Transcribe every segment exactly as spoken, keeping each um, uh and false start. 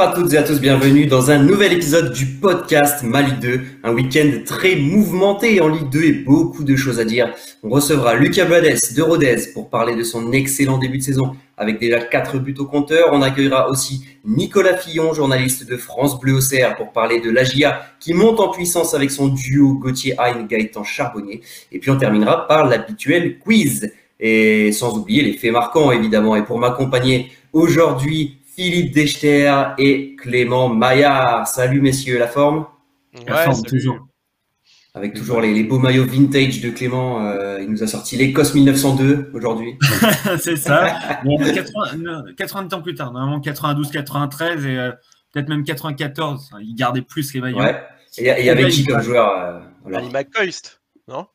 Bonjour à toutes et à tous, bienvenue dans un nouvel épisode du podcast Ma Ligue deux. Un week-end très mouvementé en Ligue deux et beaucoup de choses à dire. On recevra Lucas Blades de Rodez pour parler de son excellent début de saison avec déjà quatre buts au compteur. On accueillera aussi Nicolas Fillon, journaliste de France Bleu Auxerre, pour parler de l'A J A qui monte en puissance avec son duo Gauthier Hein, Gaëtan Charbonnier. Et puis on terminera par l'habituel quiz. Et sans oublier les faits marquants évidemment. Et pour m'accompagner aujourd'hui, Philippe Descheterre et Clément Maillard. Salut messieurs, la forme ? Ouais, la forme, toujours. Avec toujours les, les beaux maillots vintage de Clément. Euh, il nous a sorti l'Écosse mille neuf cent deux aujourd'hui. C'est ça. Bon, quatre-vingts ans plus tard, normalement quatre-vingt-douze quatre-vingt-treize et euh, peut-être même quatre-vingt-quatorze. Il gardait plus les maillots. Ouais. Et il y avait qui comme joueur ? Annie McCoist, non ?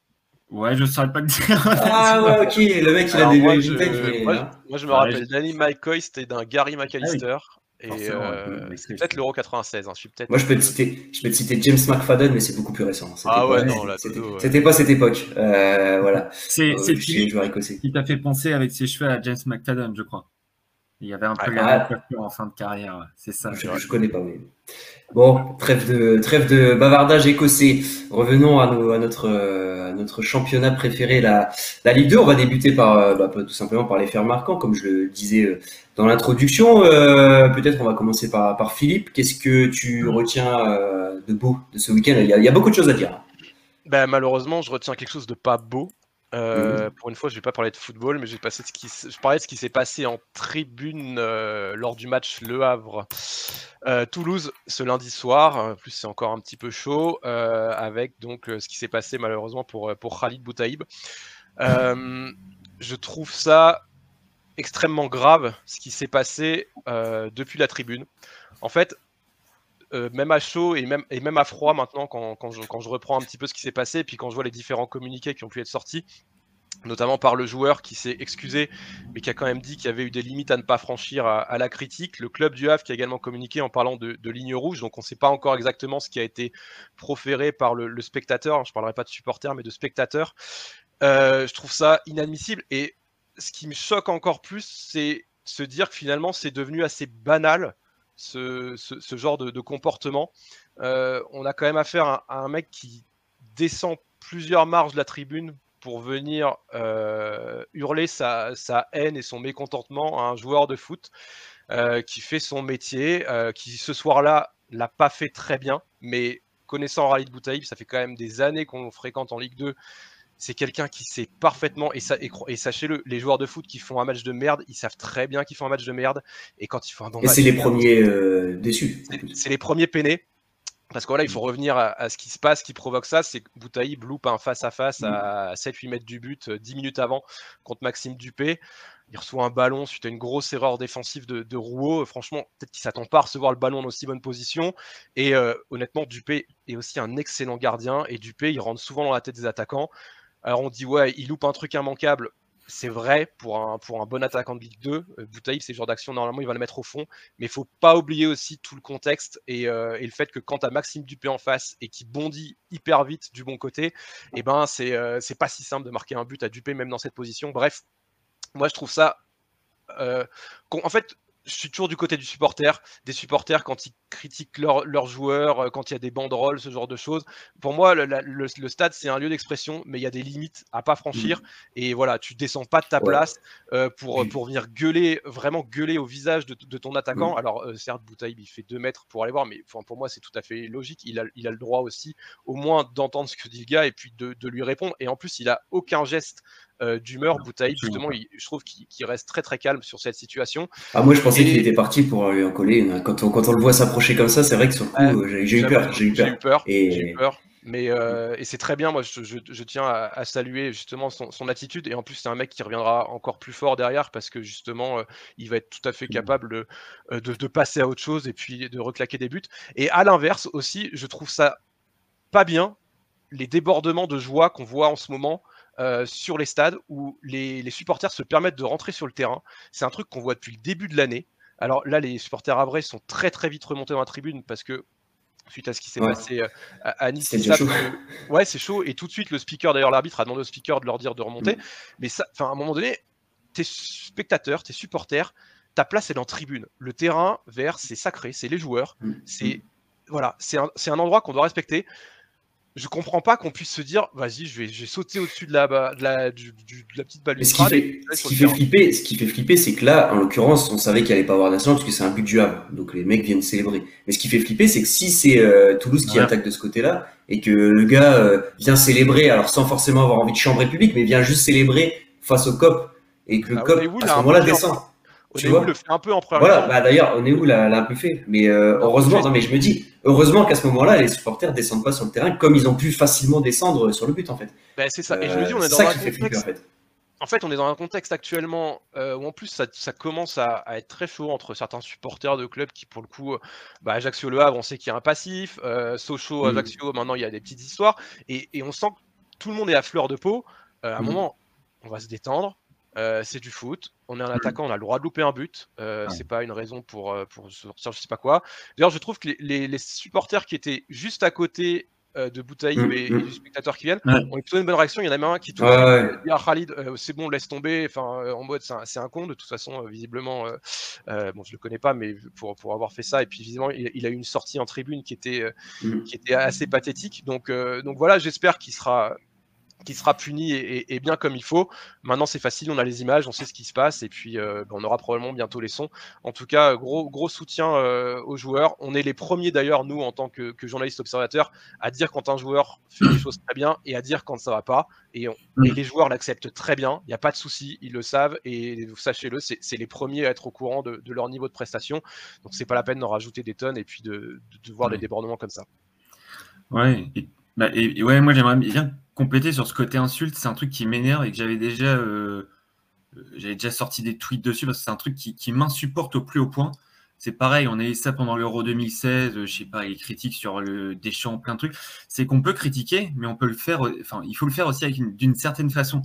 Ouais, je ne saurais pas le dire. Ah ouais, ok, le mec il a Alors des moi, je, mais... moi, moi je me ah, rappelle je... d'Annie McCoist et d'un Gary McAllister. Ah, oui. Et euh, c'est peut-être l'Euro quatre-vingt-seize. Hein. Je suis peut-être... Moi je peux, te citer, je peux te citer James McFadden, mais c'est beaucoup plus récent. C'était ah ouais, pas, non, là, c'était, ouais. c'était pas cette époque. Euh, voilà. C'est, euh, c'est Philippe qui t'a fait penser avec ses cheveux à James McFadden, je crois. Il y avait un peu la ah, même ah, en fin de carrière, c'est ça. Je ne connais pas, mais... Bon, trêve de, trêve de bavardage écossais. Revenons à, nos, à, notre, à notre championnat préféré, la, la Ligue deux. On va débuter par, bah, tout simplement par les faits marquants, comme je le disais dans l'introduction. Euh, peut-être on va commencer par, par Philippe. Qu'est-ce que tu retiens euh, de beau de ce week-end ? Il y a, il y a beaucoup de choses à dire. Ben, malheureusement, je retiens quelque chose de pas beau. Euh, mmh. Pour une fois, je vais pas parler de football, mais je vais passer de ce qui, je parlais de ce qui s'est passé en tribune euh, lors du match Le Havre euh, Toulouse ce lundi soir. En plus, c'est encore un petit peu chaud euh, avec donc euh, ce qui s'est passé malheureusement pour pour Khalid Boutaïb. Euh, je trouve ça extrêmement grave ce qui s'est passé euh, depuis la tribune. En fait. Euh, même à chaud et même, et même à froid maintenant quand, quand, je, quand je reprends un petit peu ce qui s'est passé et puis quand je vois les différents communiqués qui ont pu être sortis, notamment par le joueur qui s'est excusé mais qui a quand même dit qu'il y avait eu des limites à ne pas franchir à, à la critique, le club du Havre qui a également communiqué en parlant de, de ligne rouge, donc on ne sait pas encore exactement ce qui a été proféré par le, le spectateur, je ne parlerai pas de supporter mais de spectateur, euh, je trouve ça inadmissible et ce qui me choque encore plus c'est se dire que finalement c'est devenu assez banal. Ce, ce, ce genre de, de comportement, euh, on a quand même affaire à, à un mec qui descend plusieurs marches de la tribune pour venir euh, hurler sa, sa haine et son mécontentement à un joueur de foot euh, qui fait son métier, euh, qui ce soir-là l'a pas fait très bien, mais connaissant Khalid Boutaïb, ça fait quand même des années qu'on fréquente en Ligue deux. C'est quelqu'un qui sait parfaitement, et, ça, et, et sachez-le, les joueurs de foot qui font un match de merde, ils savent très bien qu'ils font un match de merde, et quand ils font un bon et match... Et c'est les merde, premiers euh, déçus. C'est, c'est les premiers peinés, parce que voilà, il faut revenir à, à ce qui se passe, qui provoque ça, c'est que Boutaïb loupe un face-à-face à sept huit mètres du but, dix minutes avant, contre Maxime Dupé. Il reçoit un ballon suite à une grosse erreur défensive de, de Rouault. Franchement, peut-être qu'il ne s'attend pas à recevoir le ballon en aussi bonne position. Et euh, honnêtement, Dupé est aussi un excellent gardien, et Dupé, il rentre souvent dans la tête des attaquants. Alors on dit, ouais, il loupe un truc immanquable. C'est vrai, pour un, pour un bon attaquant de Ligue deux, Boutaïb, c'est le genre d'action, normalement, il va le mettre au fond. Mais il ne faut pas oublier aussi tout le contexte et, euh, et le fait que quand tu as Maxime Dupé en face et qui bondit hyper vite du bon côté, eh ben, c'est, euh, c'est pas si simple de marquer un but à Dupé, même dans cette position. Bref, moi, je trouve ça... Euh, en fait... Je suis toujours du côté du supporter, des supporters quand ils critiquent leurs leur joueurs, quand il y a des banderoles, ce genre de choses. Pour moi, le, la, le, le stade, c'est un lieu d'expression, mais il y a des limites à pas franchir. Mmh. Et voilà, tu descends pas de ta ouais. place euh, pour, pour venir gueuler, vraiment gueuler au visage de, de ton attaquant. Mmh. Alors, euh, certes, Boutaïb, il fait deux mètres pour aller voir, mais enfin, pour moi, c'est tout à fait logique. Il a, il a le droit aussi, au moins, d'entendre ce que dit le gars et puis de, de lui répondre. Et en plus, il a aucun geste. Euh, d'humeur, Boutaïb, justement, il, je trouve qu'il, qu'il reste très très calme sur cette situation. Ah, moi je pensais et... qu'il était parti pour lui en coller. Quand on, quand on le voit s'approcher comme ça, c'est vrai que sur le coup, ah, j'ai, j'ai, eu peur, j'ai eu peur. J'ai eu peur. Et... J'ai eu peur. Mais euh, et c'est très bien, moi je, je, je tiens à, à saluer justement son, son attitude. Et en plus, c'est un mec qui reviendra encore plus fort derrière parce que justement, euh, il va être tout à fait capable de, de, de passer à autre chose et puis de reclaquer des buts. Et à l'inverse aussi, je trouve ça pas bien les débordements de joie qu'on voit en ce moment. Euh, sur les stades où les, les supporters se permettent de rentrer sur le terrain. C'est un truc qu'on voit depuis le début de l'année. Alors là, les supporters havrais sont très très vite remontés dans la tribune parce que suite à ce qui s'est ouais. passé euh, à Nice, c'est ça, chaud. Que, ouais, c'est chaud. Et tout de suite, le speaker, d'ailleurs l'arbitre, a demandé au speaker de leur dire de remonter. Mmh. Mais ça, à un moment donné, t'es spectateur, t'es supporter, ta place elle est en tribune. Le terrain vert, c'est sacré, c'est les joueurs, c'est voilà, c'est un, un endroit qu'on doit respecter. Je comprends pas qu'on puisse se dire, vas-y, je vais, je vais sauter au-dessus de la, de la, du, du, de la petite balustrade. Ce, ce qui fait flipper, ce qui fait flipper, c'est que là, en l'occurrence, on savait qu'il allait pas avoir national parce que c'est un but du Havre, donc les mecs viennent célébrer. Mais ce qui fait flipper, c'est que si c'est euh, Toulouse qui ouais. attaque de ce côté-là et que le gars euh, vient célébrer, alors sans forcément avoir envie de chambrer public, mais vient juste célébrer face au C O P et que le ah, C O P à là, ce moment-là descend. En... Onéou le fait un peu en première. Voilà, bah d'ailleurs, Onéou l'a un peu fait. Mais euh, heureusement, non, mais je me dis, heureusement qu'à ce moment-là, les supporters ne descendent pas sur le terrain comme ils ont pu facilement descendre sur le but, en fait. Bah, c'est ça. Et je me dis, on est dans un contexte. En fait, on est dans un contexte actuellement euh, où en plus ça, ça commence à, à être très chaud entre certains supporters de clubs qui, pour le coup, bah, Ajaccio-Le Havre, on sait qu'il y a un passif. Euh, Sochaux, Ajaccio, mmh. maintenant il y a des petites histoires. Et, et on sent que tout le monde est à fleur de peau. Euh, à un mmh. moment, on va se détendre. Euh, c'est du foot, on est un attaquant, on a le droit de louper un but, euh, c'est pas une raison pour, pour sortir je sais pas quoi. D'ailleurs je trouve que les, les, les supporters qui étaient juste à côté euh, de Boutaïb mmh, et, mmh. et du spectateur qui viennent ouais. ont eu plutôt une bonne réaction, il y en a même un qui tourne, ouais. il dit à Khalid euh, c'est bon laisse tomber, enfin, euh, en mode c'est un, un con de toute façon euh, visiblement, euh, euh, bon je le connais pas mais pour, pour avoir fait ça et puis visiblement il, il a eu une sortie en tribune qui était, euh, mmh. qui était assez pathétique, donc, euh, donc voilà j'espère qu'il sera... qui sera puni et, et, et bien comme il faut. Maintenant, c'est facile, on a les images, on sait ce qui se passe, et puis euh, on aura probablement bientôt les sons. En tout cas, gros, gros soutien euh, aux joueurs. On est les premiers d'ailleurs, nous, en tant que, que journalistes observateurs, à dire quand un joueur fait les choses très bien et à dire quand ça va pas. Et, on, et les joueurs l'acceptent très bien, il n'y a pas de souci, ils le savent, et sachez-le, c'est les premiers à être au courant de, de leur niveau de prestation. Donc, c'est pas la peine d'en rajouter des tonnes et puis de, de, de voir ouais. des débordements comme ça. Ouais, et, bah, et, ouais moi j'aimerais bien compléter sur ce côté insulte, c'est un truc qui m'énerve et que j'avais déjà, euh, j'avais déjà sorti des tweets dessus parce que c'est un truc qui, qui m'insupporte au plus haut point. C'est pareil, on a eu ça pendant l'Euro deux mille seize, euh, je sais pas, les critiques sur le Deschamps, plein de trucs. C'est qu'on peut critiquer, mais on peut le faire, enfin, il faut le faire aussi avec d'une certaine façon.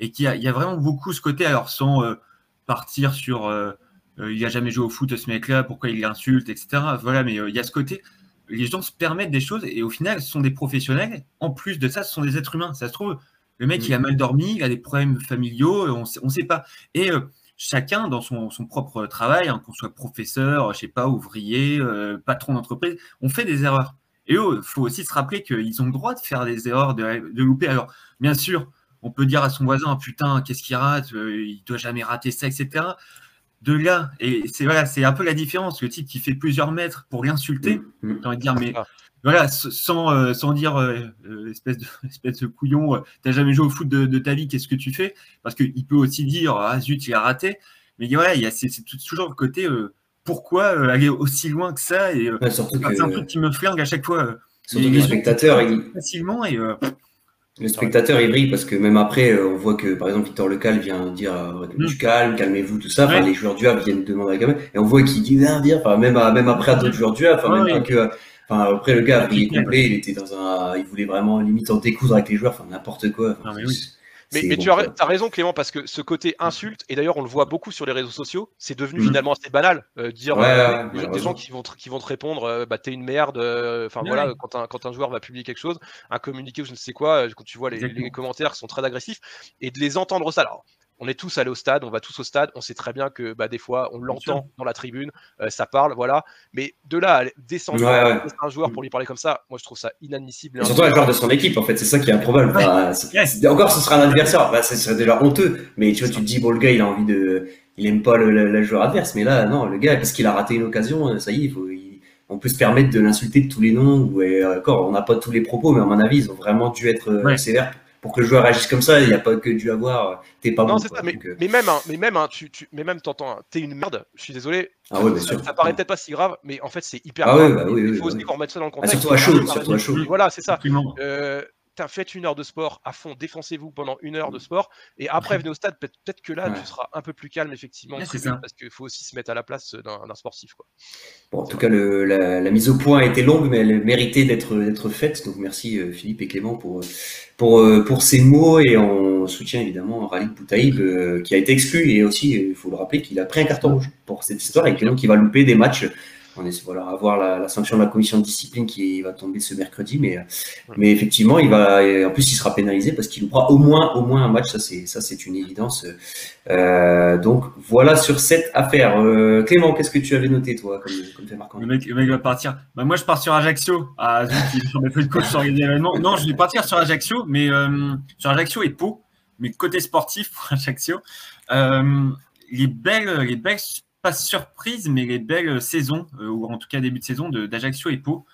Et qu'il y a, il y a vraiment beaucoup ce côté, alors sans euh, partir sur euh, euh, il n'a jamais joué au foot ce mec-là, pourquoi il l'insulte, et cetera. Voilà, mais euh, il y a ce côté. Les gens se permettent des choses et au final, ce sont des professionnels. En plus de ça, ce sont des êtres humains. Ça se trouve, le mec, mmh. il a mal dormi, il a des problèmes familiaux, on sait, ne sait pas. Et euh, chacun, dans son, son propre travail, hein, qu'on soit professeur, je sais pas, ouvrier, euh, patron d'entreprise, on fait des erreurs. Et eux, il faut aussi se rappeler qu'ils ont le droit de faire des erreurs, de, de louper. Alors, bien sûr, on peut dire à son voisin, ah, putain, qu'est-ce qu'il rate, euh, il ne doit jamais rater ça, et cetera. De là, et c'est voilà, c'est un peu la différence, le type qui fait plusieurs mètres pour l'insulter, mmh. j'ai envie de dire, mais ah. voilà, sans, euh, sans dire euh, euh, espèce, de, espèce de couillon, euh, t'as jamais joué au foot de, de ta vie, qu'est-ce que tu fais? Parce qu'il peut aussi dire, ah zut, il a raté, mais voilà, c'est toujours le côté, euh, pourquoi euh, aller aussi loin que ça, et euh, ouais, c'est un truc qui me flingue à chaque fois. Euh, surtout les spectateurs, il... facilement, et... Euh, le spectateur il brille parce que même après euh, on voit que par exemple Victor Lecal vient dire euh, du calme, calmez-vous, tout ça, enfin, ouais. les joueurs du Havre viennent demander à gamin et on voit qu'il dit rien dire, enfin, même, à, même après à d'autres joueurs du Havre, enfin, ouais, même ouais. que, enfin, après le gars a brillé complet, il était dans un, il voulait vraiment limite en découdre avec les joueurs, enfin n'importe quoi, enfin, ah, mais, oui. mais, mais bon, tu as, as raison Clément, parce que ce côté insulte, et d'ailleurs on le voit beaucoup sur les réseaux sociaux, c'est devenu mmh. finalement assez banal, euh, dire ouais, euh, ouais, des ouais, gens ouais. qui vont qui vont te répondre euh, bah t'es une merde, enfin euh, ouais, voilà ouais. Quand, un, quand un joueur va publier quelque chose, un communiqué ou je ne sais quoi, euh, quand tu vois les, les commentaires qui sont très agressifs, et de les entendre ça, alors on est tous allés au stade, on va tous au stade, on sait très bien que bah, des fois on l'entend dans la tribune, euh, ça parle, voilà. Mais de là à descendre ouais, ouais. un joueur pour lui parler comme ça, moi je trouve ça inadmissible. Et surtout un joueur de son équipe, en fait, c'est ça qui est improbable. Ouais. Bah, est... Yes. Encore ce sera un adversaire, bah, ce serait déjà honteux, mais tu vois, tu te dis, bon, le gars il a envie de. Il aime pas le, le, le joueur adverse, mais là, non, le gars, parce qu'il a raté une occasion, ça y est, il faut. Il... on peut se permettre de l'insulter de tous les noms, ou encore, on n'a pas tous les propos, mais à mon avis, ils ont vraiment dû être ouais. sévères. Pour que le joueur agisse comme ça, il n'y a pas que dû avoir. T'es pas non, bon. Quoi, ça, mais, euh... mais même, hein, mais même, hein, tu, tu, mais même, t'entends. T'es une merde. Je suis désolé. Ah ouais, bien sûr. Ça paraît peut-être pas si grave, mais en fait, c'est hyper. Ah grave. Ouais, bah oui, il faut aussi remettre ça dans le contexte. Ah, surtout à chaud, surtout à chaud. Voilà, c'est ça. Euh, t'as fait une heure de sport à fond. Défoncez-vous pendant une heure de sport, et après venez au stade. Peut-être que là, ouais. tu seras un peu plus calme, effectivement, ouais, tribune, parce qu'il faut aussi se mettre à la place d'un sportif, quoi. Bon, en tout cas, le, la, la mise au point a été longue, mais elle méritait d'être d'être faite. Donc, merci Philippe et Clément pour. Pour, pour ces mots, et on soutient évidemment Khalid Boutaïb euh, qui a été exclu, et aussi il faut le rappeler qu'il a pris un carton rouge pour cette histoire et donc il va louper des matchs On espère voilà, avoir la, la sanction de la commission de discipline qui va tomber ce mercredi. Mais, ouais. mais effectivement, il va, en plus, il sera pénalisé parce qu'il aura au moins, au moins un match. Ça, c'est une évidence. Euh, donc, voilà sur cette affaire. Euh, Clément, qu'est-ce que tu avais noté, toi, comme, comme fait marquant ? Le mec, le mec va partir. Bah, moi, je pars sur Ajaccio. Ah, zut, il ne fait plus de coach sur l'événement. Non, je vais partir sur Ajaccio, mais euh, sur Ajaccio et Pau. Mais côté sportif, pour Ajaccio, euh, les belles, les belles, pas surprises, mais les belles saisons, euh, ou en tout cas début de saison, d'Ajaccio et Pau.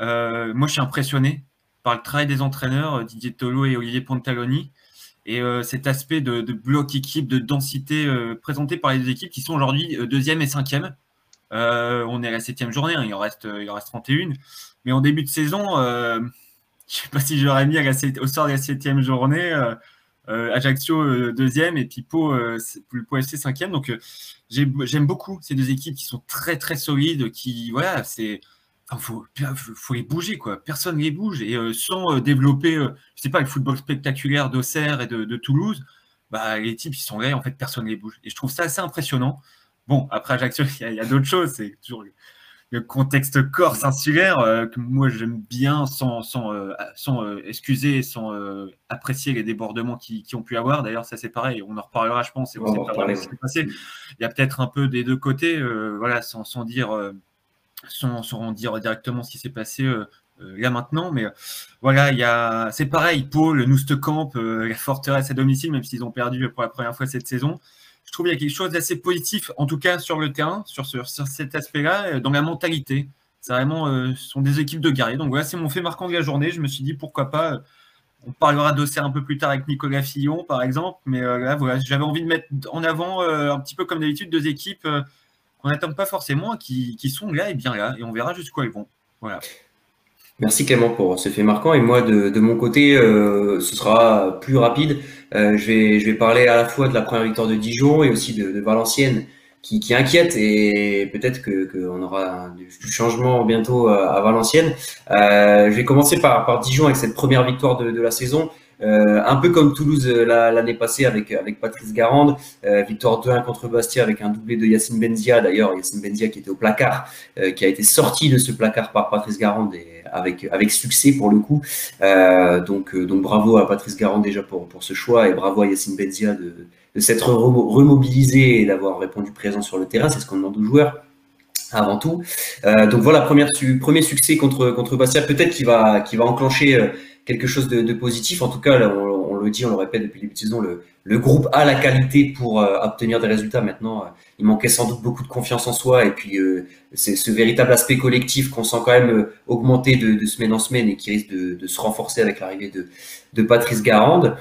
Euh, moi, je suis impressionné par le travail des entraîneurs, Didier Tolo et Olivier Pantaloni, et euh, cet aspect de, de bloc équipe, de densité euh, présenté par les deux équipes qui sont aujourd'hui euh, deuxième et cinquième. Euh, on est à la septième journée, hein, il en reste, il en reste trente et une. Mais en début de saison, euh, je ne sais pas si j'aurais mis à la, au sort de la septième journée. Euh, Euh, Ajaccio euh, deuxième et puis Pau, euh, Pau F C cinquième. Donc euh, j'aime ai, beaucoup ces deux équipes qui sont très très solides, qui voilà, c'est enfin, faut, faut les bouger quoi. Personne les bouge et euh, sans euh, développer, euh, je sais pas, le football spectaculaire d'Auxerre et de, de Toulouse, bah les types ils sont là et en fait personne les bouge. Et je trouve ça assez impressionnant. Bon après Ajaccio il y a, a d'autres choses, c'est toujours le, le contexte corse insulaire euh, que moi j'aime bien sans, sans, euh, sans euh, excuser, sans euh, apprécier les débordements qui, qui ont pu avoir. D'ailleurs, ça c'est pareil, on en reparlera, je pense, et on, on sait pas vraiment ce qui s'est passé. Il y a peut-être un peu des deux côtés, euh, voilà, sans, sans, dire, euh, sans, sans dire directement ce qui s'est passé euh, euh, là maintenant. Mais euh, voilà, il y a c'est pareil, Pau, le Noustecamp, euh, la forteresse à domicile, même s'ils ont perdu pour la première fois cette saison. Je trouve qu'il y a quelque chose d'assez positif, en tout cas sur le terrain, sur, ce, sur cet aspect-là, dans la mentalité. C'est vraiment, euh, ce sont des équipes de guerriers. Donc voilà, c'est mon fait marquant de la journée. Je me suis dit, pourquoi pas, on parlera d'Auxerre un peu plus tard avec Nicolas Fillon, par exemple. Mais euh, là, voilà, j'avais envie de mettre en avant, euh, un petit peu comme d'habitude, deux équipes euh, qu'on n'attend pas forcément, qui, qui sont là et bien là. Et on verra jusqu'où elles vont. Voilà. Merci Clément pour ce fait marquant. Et moi, de, de mon côté, euh, ce sera plus rapide. Euh, je, vais, je vais parler à la fois de la première victoire de Dijon et aussi de, de Valenciennes qui, qui inquiète. Et peut-être que, que on aura du changement bientôt à Valenciennes. Euh, je vais commencer par, par Dijon avec cette première victoire de, de la saison. Euh, un peu comme Toulouse l'année passée avec, avec Patrice Garande, euh, victoire deux un contre Bastia avec un doublé de Yacine Benzia, d'ailleurs Yacine Benzia qui était au placard, euh, qui a été sorti de ce placard par Patrice Garande et avec, avec succès pour le coup, euh, donc, donc bravo à Patrice Garande déjà pour, pour ce choix et bravo à Yacine Benzia de, de s'être remobilisé et d'avoir répondu présent sur le terrain, c'est ce qu'on demande aux joueurs avant tout. Euh, donc voilà, première, premier succès contre, contre Bastia, peut-être qu'il va, qu'il va enclencher euh, quelque chose de, de positif. En tout cas, là, on, on le dit, on le répète depuis le début de saison, le, le groupe a la qualité pour euh, obtenir des résultats. Maintenant, euh, il manquait sans doute beaucoup de confiance en soi. Et puis, euh, c'est ce véritable aspect collectif qu'on sent quand même euh, augmenter de, de semaine en semaine et qui risque de, de se renforcer avec l'arrivée de, de Patrice Garande.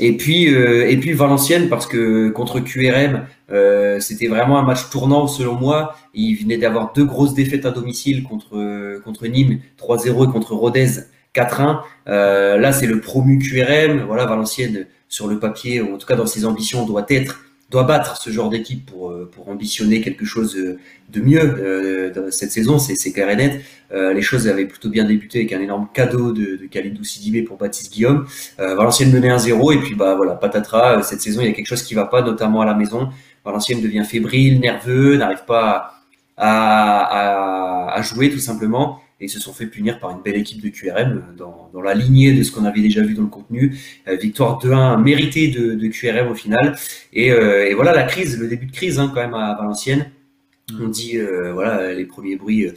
Et puis, euh, et puis Valenciennes, parce que contre Q R M, euh, c'était vraiment un match tournant selon moi. Il venait d'avoir deux grosses défaites à domicile contre, contre Nîmes, trois zéro, et contre Rodez, quatre un. Euh, là, c'est le promu Q R M. Voilà, Valenciennes, sur le papier, ou en tout cas dans ses ambitions, doit être, doit battre ce genre d'équipe pour, pour ambitionner quelque chose de mieux euh, cette saison. C'est clair et net. Euh, les choses avaient plutôt bien débuté avec un énorme cadeau de, de Khalidou Sidibé pour Baptiste Guillaume. Euh, Valenciennes menait un zéro et puis bah voilà, patatras. Cette saison, il y a quelque chose qui va pas, notamment à la maison. Valenciennes devient fébrile, nerveux, n'arrive pas à, à, à jouer tout simplement. Et ils se sont fait punir par une belle équipe de Q R M dans, dans la lignée de ce qu'on avait déjà vu dans le contenu. Euh, victoire deux un méritée de, de Q R M au final. Et, euh, et voilà la crise, le début de crise hein, quand même à Valenciennes. Mmh. On dit, euh, voilà, les premiers bruits euh,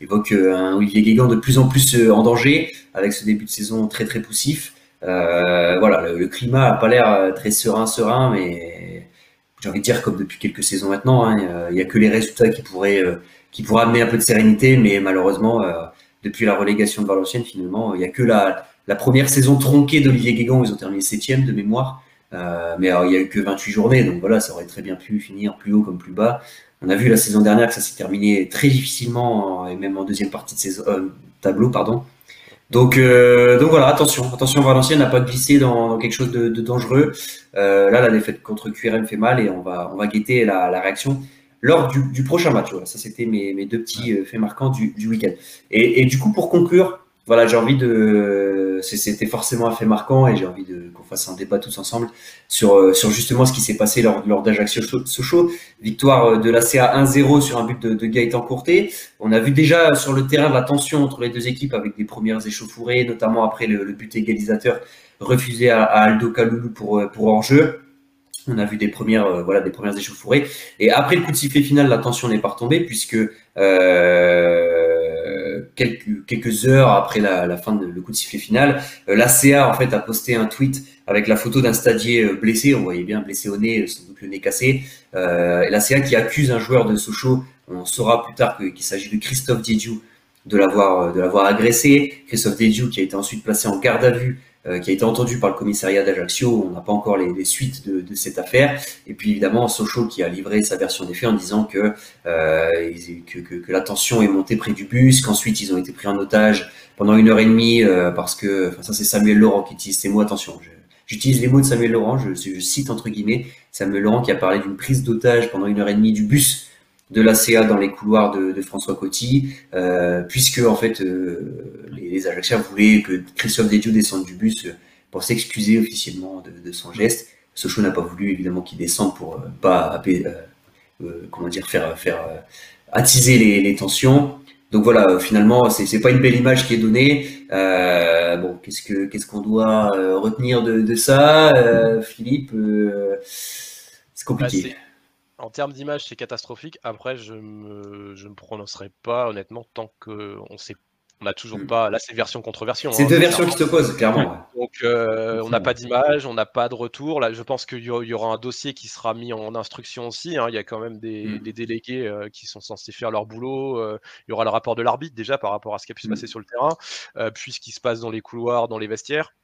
évoquent un Olivier Guégan de plus en plus euh, en danger avec ce début de saison très très poussif. Euh, voilà, le, le climat n'a pas l'air très serein, serein, mais j'ai envie de dire comme depuis quelques saisons maintenant, il hein, n'y a, a que les résultats qui pourraient... Euh, qui pourra amener un peu de sérénité, mais malheureusement, euh, depuis la relégation de Valenciennes, finalement, il n'y a que la, la première saison tronquée d'Olivier Guégan, ils ont terminé septième de mémoire, euh, mais alors, il n'y a eu que vingt-huit journées, donc voilà, ça aurait très bien pu finir plus haut comme plus bas. On a vu la saison dernière que ça s'est terminé très difficilement, et même en deuxième partie de saison, euh, tableau, pardon. Donc, euh, donc voilà, attention, attention, Valenciennes n'a pas glissé dans, dans quelque chose de, de dangereux. Euh, là, la défaite contre Q R M fait mal et on va, on va guetter la, la réaction lors du, du prochain match. Voilà, ça c'était mes, mes deux petits faits marquants du, du week-end. Et, et du coup, pour conclure, voilà, j'ai envie de euh, c'était forcément un fait marquant et j'ai envie de qu'on fasse un débat tous ensemble sur, euh, sur justement ce qui s'est passé lors, lors d'Ajaccio-Sochaux. Victoire de la C A un zéro sur un but de, de Gaëtan Courté. On a vu déjà sur le terrain la tension entre les deux équipes avec des premières échauffourées, notamment après le, le but égalisateur refusé à, à Aldo Kaloulou pour, pour hors-jeu. On a vu des premières, euh, voilà, des premières échauffourées. Et après le coup de sifflet final, la tension n'est pas retombée puisque euh, quelques, quelques heures après la, la fin de le coup de sifflet final, euh, la C A en fait a posté un tweet avec la photo d'un stadier blessé. On voyait bien blessé au nez, sans doute le nez cassé. Euh, et la C A qui accuse un joueur de Sochaux. On saura plus tard qu'il s'agit de Christophe Diédhiou de l'avoir de l'avoir agressé. Christophe Diédhiou qui a été ensuite placé en garde à vue, qui a été entendu par le commissariat d'Ajaccio. On n'a pas encore les, les suites de, de cette affaire. Et puis évidemment, Sochaux qui a livré sa version des faits en disant que, euh, que, que, que la tension est montée près du bus, qu'ensuite ils ont été pris en otage pendant une heure et demie euh, parce que, enfin ça c'est Samuel Laurent qui utilise ces mots, attention, j'utilise les mots de Samuel Laurent, je, je cite entre guillemets, Samuel Laurent qui a parlé d'une prise d'otage pendant une heure et demie du bus de la C A dans les couloirs de, de François Coty, euh, puisque en fait euh, les, les Ajacciens voulaient que Christophe Diédhiou descende du bus pour s'excuser officiellement de, de son geste. Sochaux n'a pas voulu évidemment qu'il descende pour euh, pas euh, euh, comment dire faire faire euh, attiser les, les tensions. Donc voilà, euh, finalement c'est c'est pas une belle image qui est donnée. Euh, bon, qu'est-ce que qu'est-ce qu'on doit euh, retenir de, de ça, euh, Philippe? euh, C'est compliqué. Ah, en termes d'image, c'est catastrophique. Après, je me, je me prononcerai pas, honnêtement, tant qu'on sait, on a toujours pas. Là, c'est version contre version. C'est hein, deux versions qui se posent, clairement. Donc, euh, on n'a pas d'image, on n'a pas de retour. Là, je pense qu'il y, y aura un dossier qui sera mis en instruction aussi. Hein. Il y a quand même des, mm. des délégués euh, qui sont censés faire leur boulot. Euh, il y aura le rapport de l'arbitre déjà par rapport à ce qui a pu se passer mm. sur le terrain, euh, puis ce qui se passe dans les couloirs, dans les vestiaires.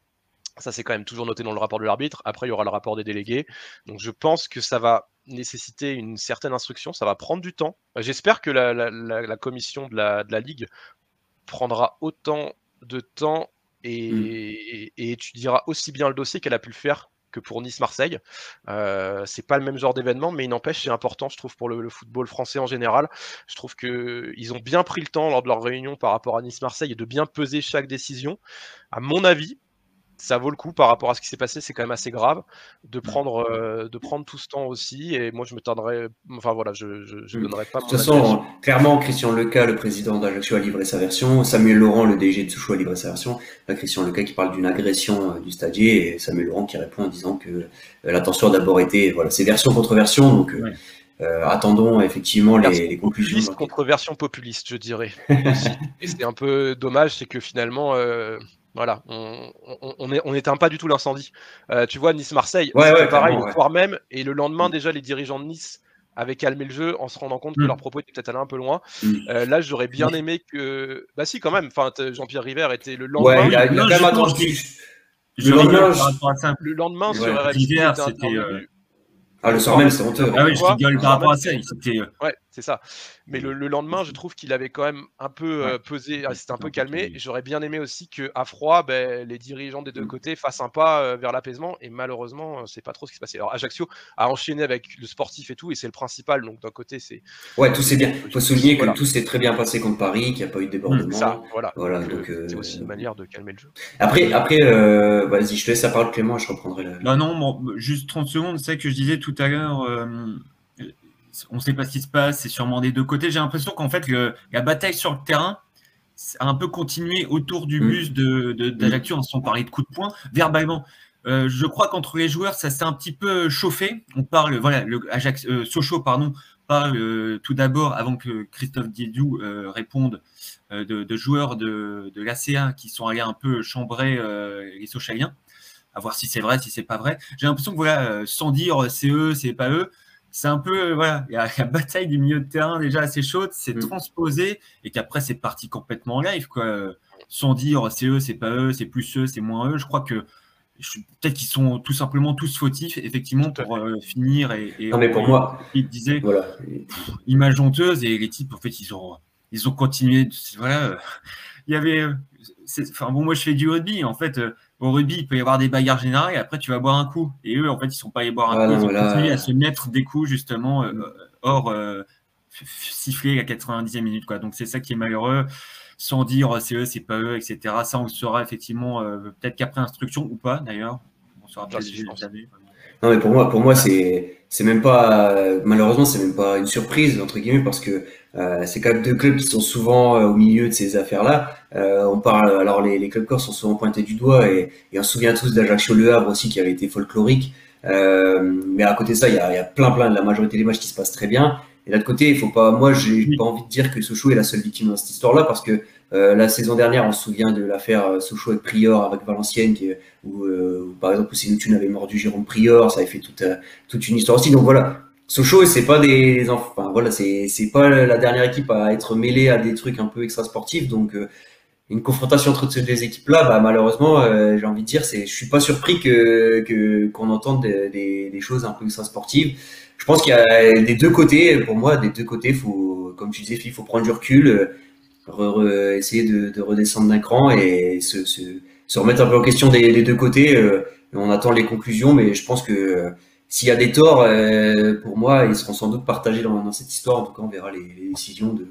Ça, c'est quand même toujours noté dans le rapport de l'arbitre. Après, il y aura le rapport des délégués. Donc, je pense que ça va nécessiter une certaine instruction, ça va prendre du temps. J'espère que la, la, la, la commission de la, de la Ligue prendra autant de temps et, mmh. et, et étudiera aussi bien le dossier qu'elle a pu le faire que pour Nice-Marseille. Euh, c'est pas le même genre d'événement, mais il n'empêche, c'est important, je trouve, pour le, le football français en général. Je trouve qu'ils ont bien pris le temps lors de leur réunion par rapport à Nice-Marseille et de bien peser chaque décision. À mon avis, ça vaut le coup par rapport à ce qui s'est passé, c'est quand même assez grave de prendre, euh, de prendre tout ce temps aussi. Et moi, je me tarderai, enfin voilà, je ne donnerai pas. De toute façon, avis. Clairement, Christian Leca, le président d'Ajaccio, a livré sa version. Samuel Laurent, le D G de Sochaux, a livré sa version. Là, Christian Leca qui parle d'une agression euh, du stadier et Samuel Laurent qui répond en disant que euh, la tension a d'abord été, voilà, c'est version contre version. Donc, euh, ouais. Euh, attendons effectivement les, les conclusions. Populiste contre version populiste, je dirais. Et c'est un peu dommage, c'est que finalement. Euh, Voilà, on n'éteint pas du tout l'incendie. Euh, tu vois, Nice-Marseille, ouais, ouais, pareil, le soir ouais. même, et le lendemain, déjà, les dirigeants de Nice avaient calmé le jeu en se rendant compte mmh. que leurs propos étaient peut-être allés un peu loin. Mmh. Euh, là, j'aurais bien aimé que. Bah, si, quand même, enfin, Jean-Pierre River était le lendemain. Ouais, il a quand même attendu. Le lendemain, le lendemain sur R M C, c'était. Ah, le soir même, c'est honteux. Ah oui, je rigole par rapport à ça. Ouais, c'est ça. Mais le, le lendemain, je trouve qu'il avait quand même un peu euh, pesé, c'était un peu calmé. J'aurais bien aimé aussi qu'à froid, ben, les dirigeants des deux côtés fassent un pas euh, vers l'apaisement. Et malheureusement, c'est pas trop ce qui se passait. Alors, Ajaccio a enchaîné avec le sportif et tout, et c'est le principal. Donc, d'un côté, c'est. Ouais, tout s'est bien. Il faut souligner que voilà. tout s'est très bien passé contre Paris, qu'il n'y a pas eu de débordement. Ça, voilà. voilà donc, donc, euh... C'est aussi une manière de calmer le jeu. Après, après euh... vas-y, je te laisse la parole, Clément, je reprendrai la. Non, non, bon, juste trente secondes, c'est que je disais tout. Tout à l'heure, euh, on ne sait pas ce qui se passe, c'est sûrement des deux côtés. J'ai l'impression qu'en fait, le, la bataille sur le terrain a un peu continué autour du bus d'Ajaccio, on s'en parlait de coups de poing, verbalement. Euh, je crois qu'entre les joueurs, ça s'est un petit peu chauffé. On parle, voilà, le Ajaccio, euh, Sochaux, pardon, parle euh, tout d'abord, avant que Christophe Diédhiou euh, réponde, euh, de, de joueurs de, de l'A C A qui sont allés un peu chambrer euh, les Sochaliens. À voir si c'est vrai, si c'est pas vrai. J'ai l'impression que voilà, sans dire c'est eux, c'est pas eux, c'est un peu voilà, la, la bataille du milieu de terrain déjà assez chaude, c'est mmh. transposé et qu'après c'est parti complètement en live quoi. Sans dire c'est eux, c'est pas eux, c'est plus eux, c'est moins eux. Je crois que peut-être qu'ils sont tout simplement tous fautifs effectivement pour euh, finir et, et non, mais pour moi, il disait voilà. pff, image honteuse et les types en fait ils ont ils ont continué voilà. Euh, il y avait enfin bon moi je fais du rugby en fait. Euh, Au rugby, il peut y avoir des bagarres générales et après tu vas boire un coup. Et eux, en fait, ils ne sont pas allés boire un ah coup. Non, ils ont voilà. continué à se mettre des coups, justement, euh, hors euh, siffler à la quatre-vingt-dixième minute. Quoi. Donc, c'est ça qui est malheureux. sans dire c'est eux, c'est pas eux, et cetera. Ça, on le saura effectivement, euh, peut-être qu'après instruction ou pas d'ailleurs. On saura peut-être jamais. Non, mais pour moi, pour moi c'est même pas, malheureusement, c'est même pas une surprise, entre guillemets, parce que euh, c'est quand même deux clubs qui sont souvent euh, au milieu de ces affaires-là. Euh, on parle, alors les, les clubs corps sont souvent pointés du doigt, et, et on se souvient tous d'Ajaccio-Le Havre aussi qui avait été folklorique. Euh, mais à côté de ça, il y a, y a plein, plein de la majorité des matchs qui se passent très bien. Et de l'autre côté, il faut pas. Moi, j'ai pas envie de dire que Sochaux est la seule victime dans cette histoire-là, parce que euh, la saison dernière, on se souvient de l'affaire Sochaux avec Prior, avec Valenciennes, qui, où, euh, où par exemple Sénoutune avait mordu Jérôme Prior, ça avait fait toute, euh, toute une histoire aussi. Donc voilà, Sochaux, c'est pas des, enfin voilà, c'est c'est pas la dernière équipe à être mêlée à des trucs un peu extrasportifs. Donc euh, une confrontation entre ces deux équipes-là, bah malheureusement, euh, j'ai envie de dire, c'est, je suis pas surpris que que qu'on entende des, des, des choses un peu extrasportives. Je pense qu'il y a des deux côtés, pour moi, des deux côtés, faut, comme tu disais, il faut prendre du recul, re, re, essayer de, de redescendre d'un cran et se, se, se remettre un peu en question des, des deux côtés. Euh, on attend les conclusions, mais je pense que euh, s'il y a des torts, euh, pour moi, ils seront sans doute partagés dans, dans cette histoire. En tout cas, on verra les, les décisions de,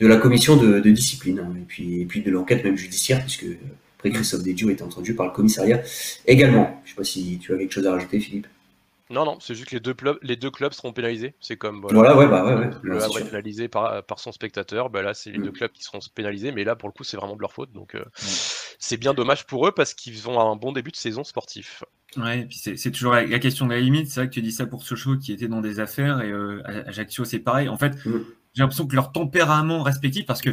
de la commission de, de discipline, hein, et, puis, et puis de l'enquête même judiciaire, puisque après Christophe Diédhiou était entendu par le commissariat également. Je ne sais pas si tu as quelque chose à rajouter, Philippe. Non, non, c'est juste que les deux, clubs, les deux clubs seront pénalisés. C'est comme voilà, voilà ouais, bah, ouais, ouais. Le Havre est pénalisé par, par son spectateur. Bah là, c'est les mmh. deux clubs qui seront pénalisés. Mais là, pour le coup, c'est vraiment de leur faute. Donc, euh, mmh. c'est bien dommage pour eux parce qu'ils ont un bon début de saison sportif. Ouais, et puis c'est toujours la, la question de la limite. C'est vrai que tu dis ça pour Sochaux qui était dans des affaires et euh, Ajaccio, c'est pareil. En fait, mmh. j'ai l'impression que leur tempérament respectif, parce que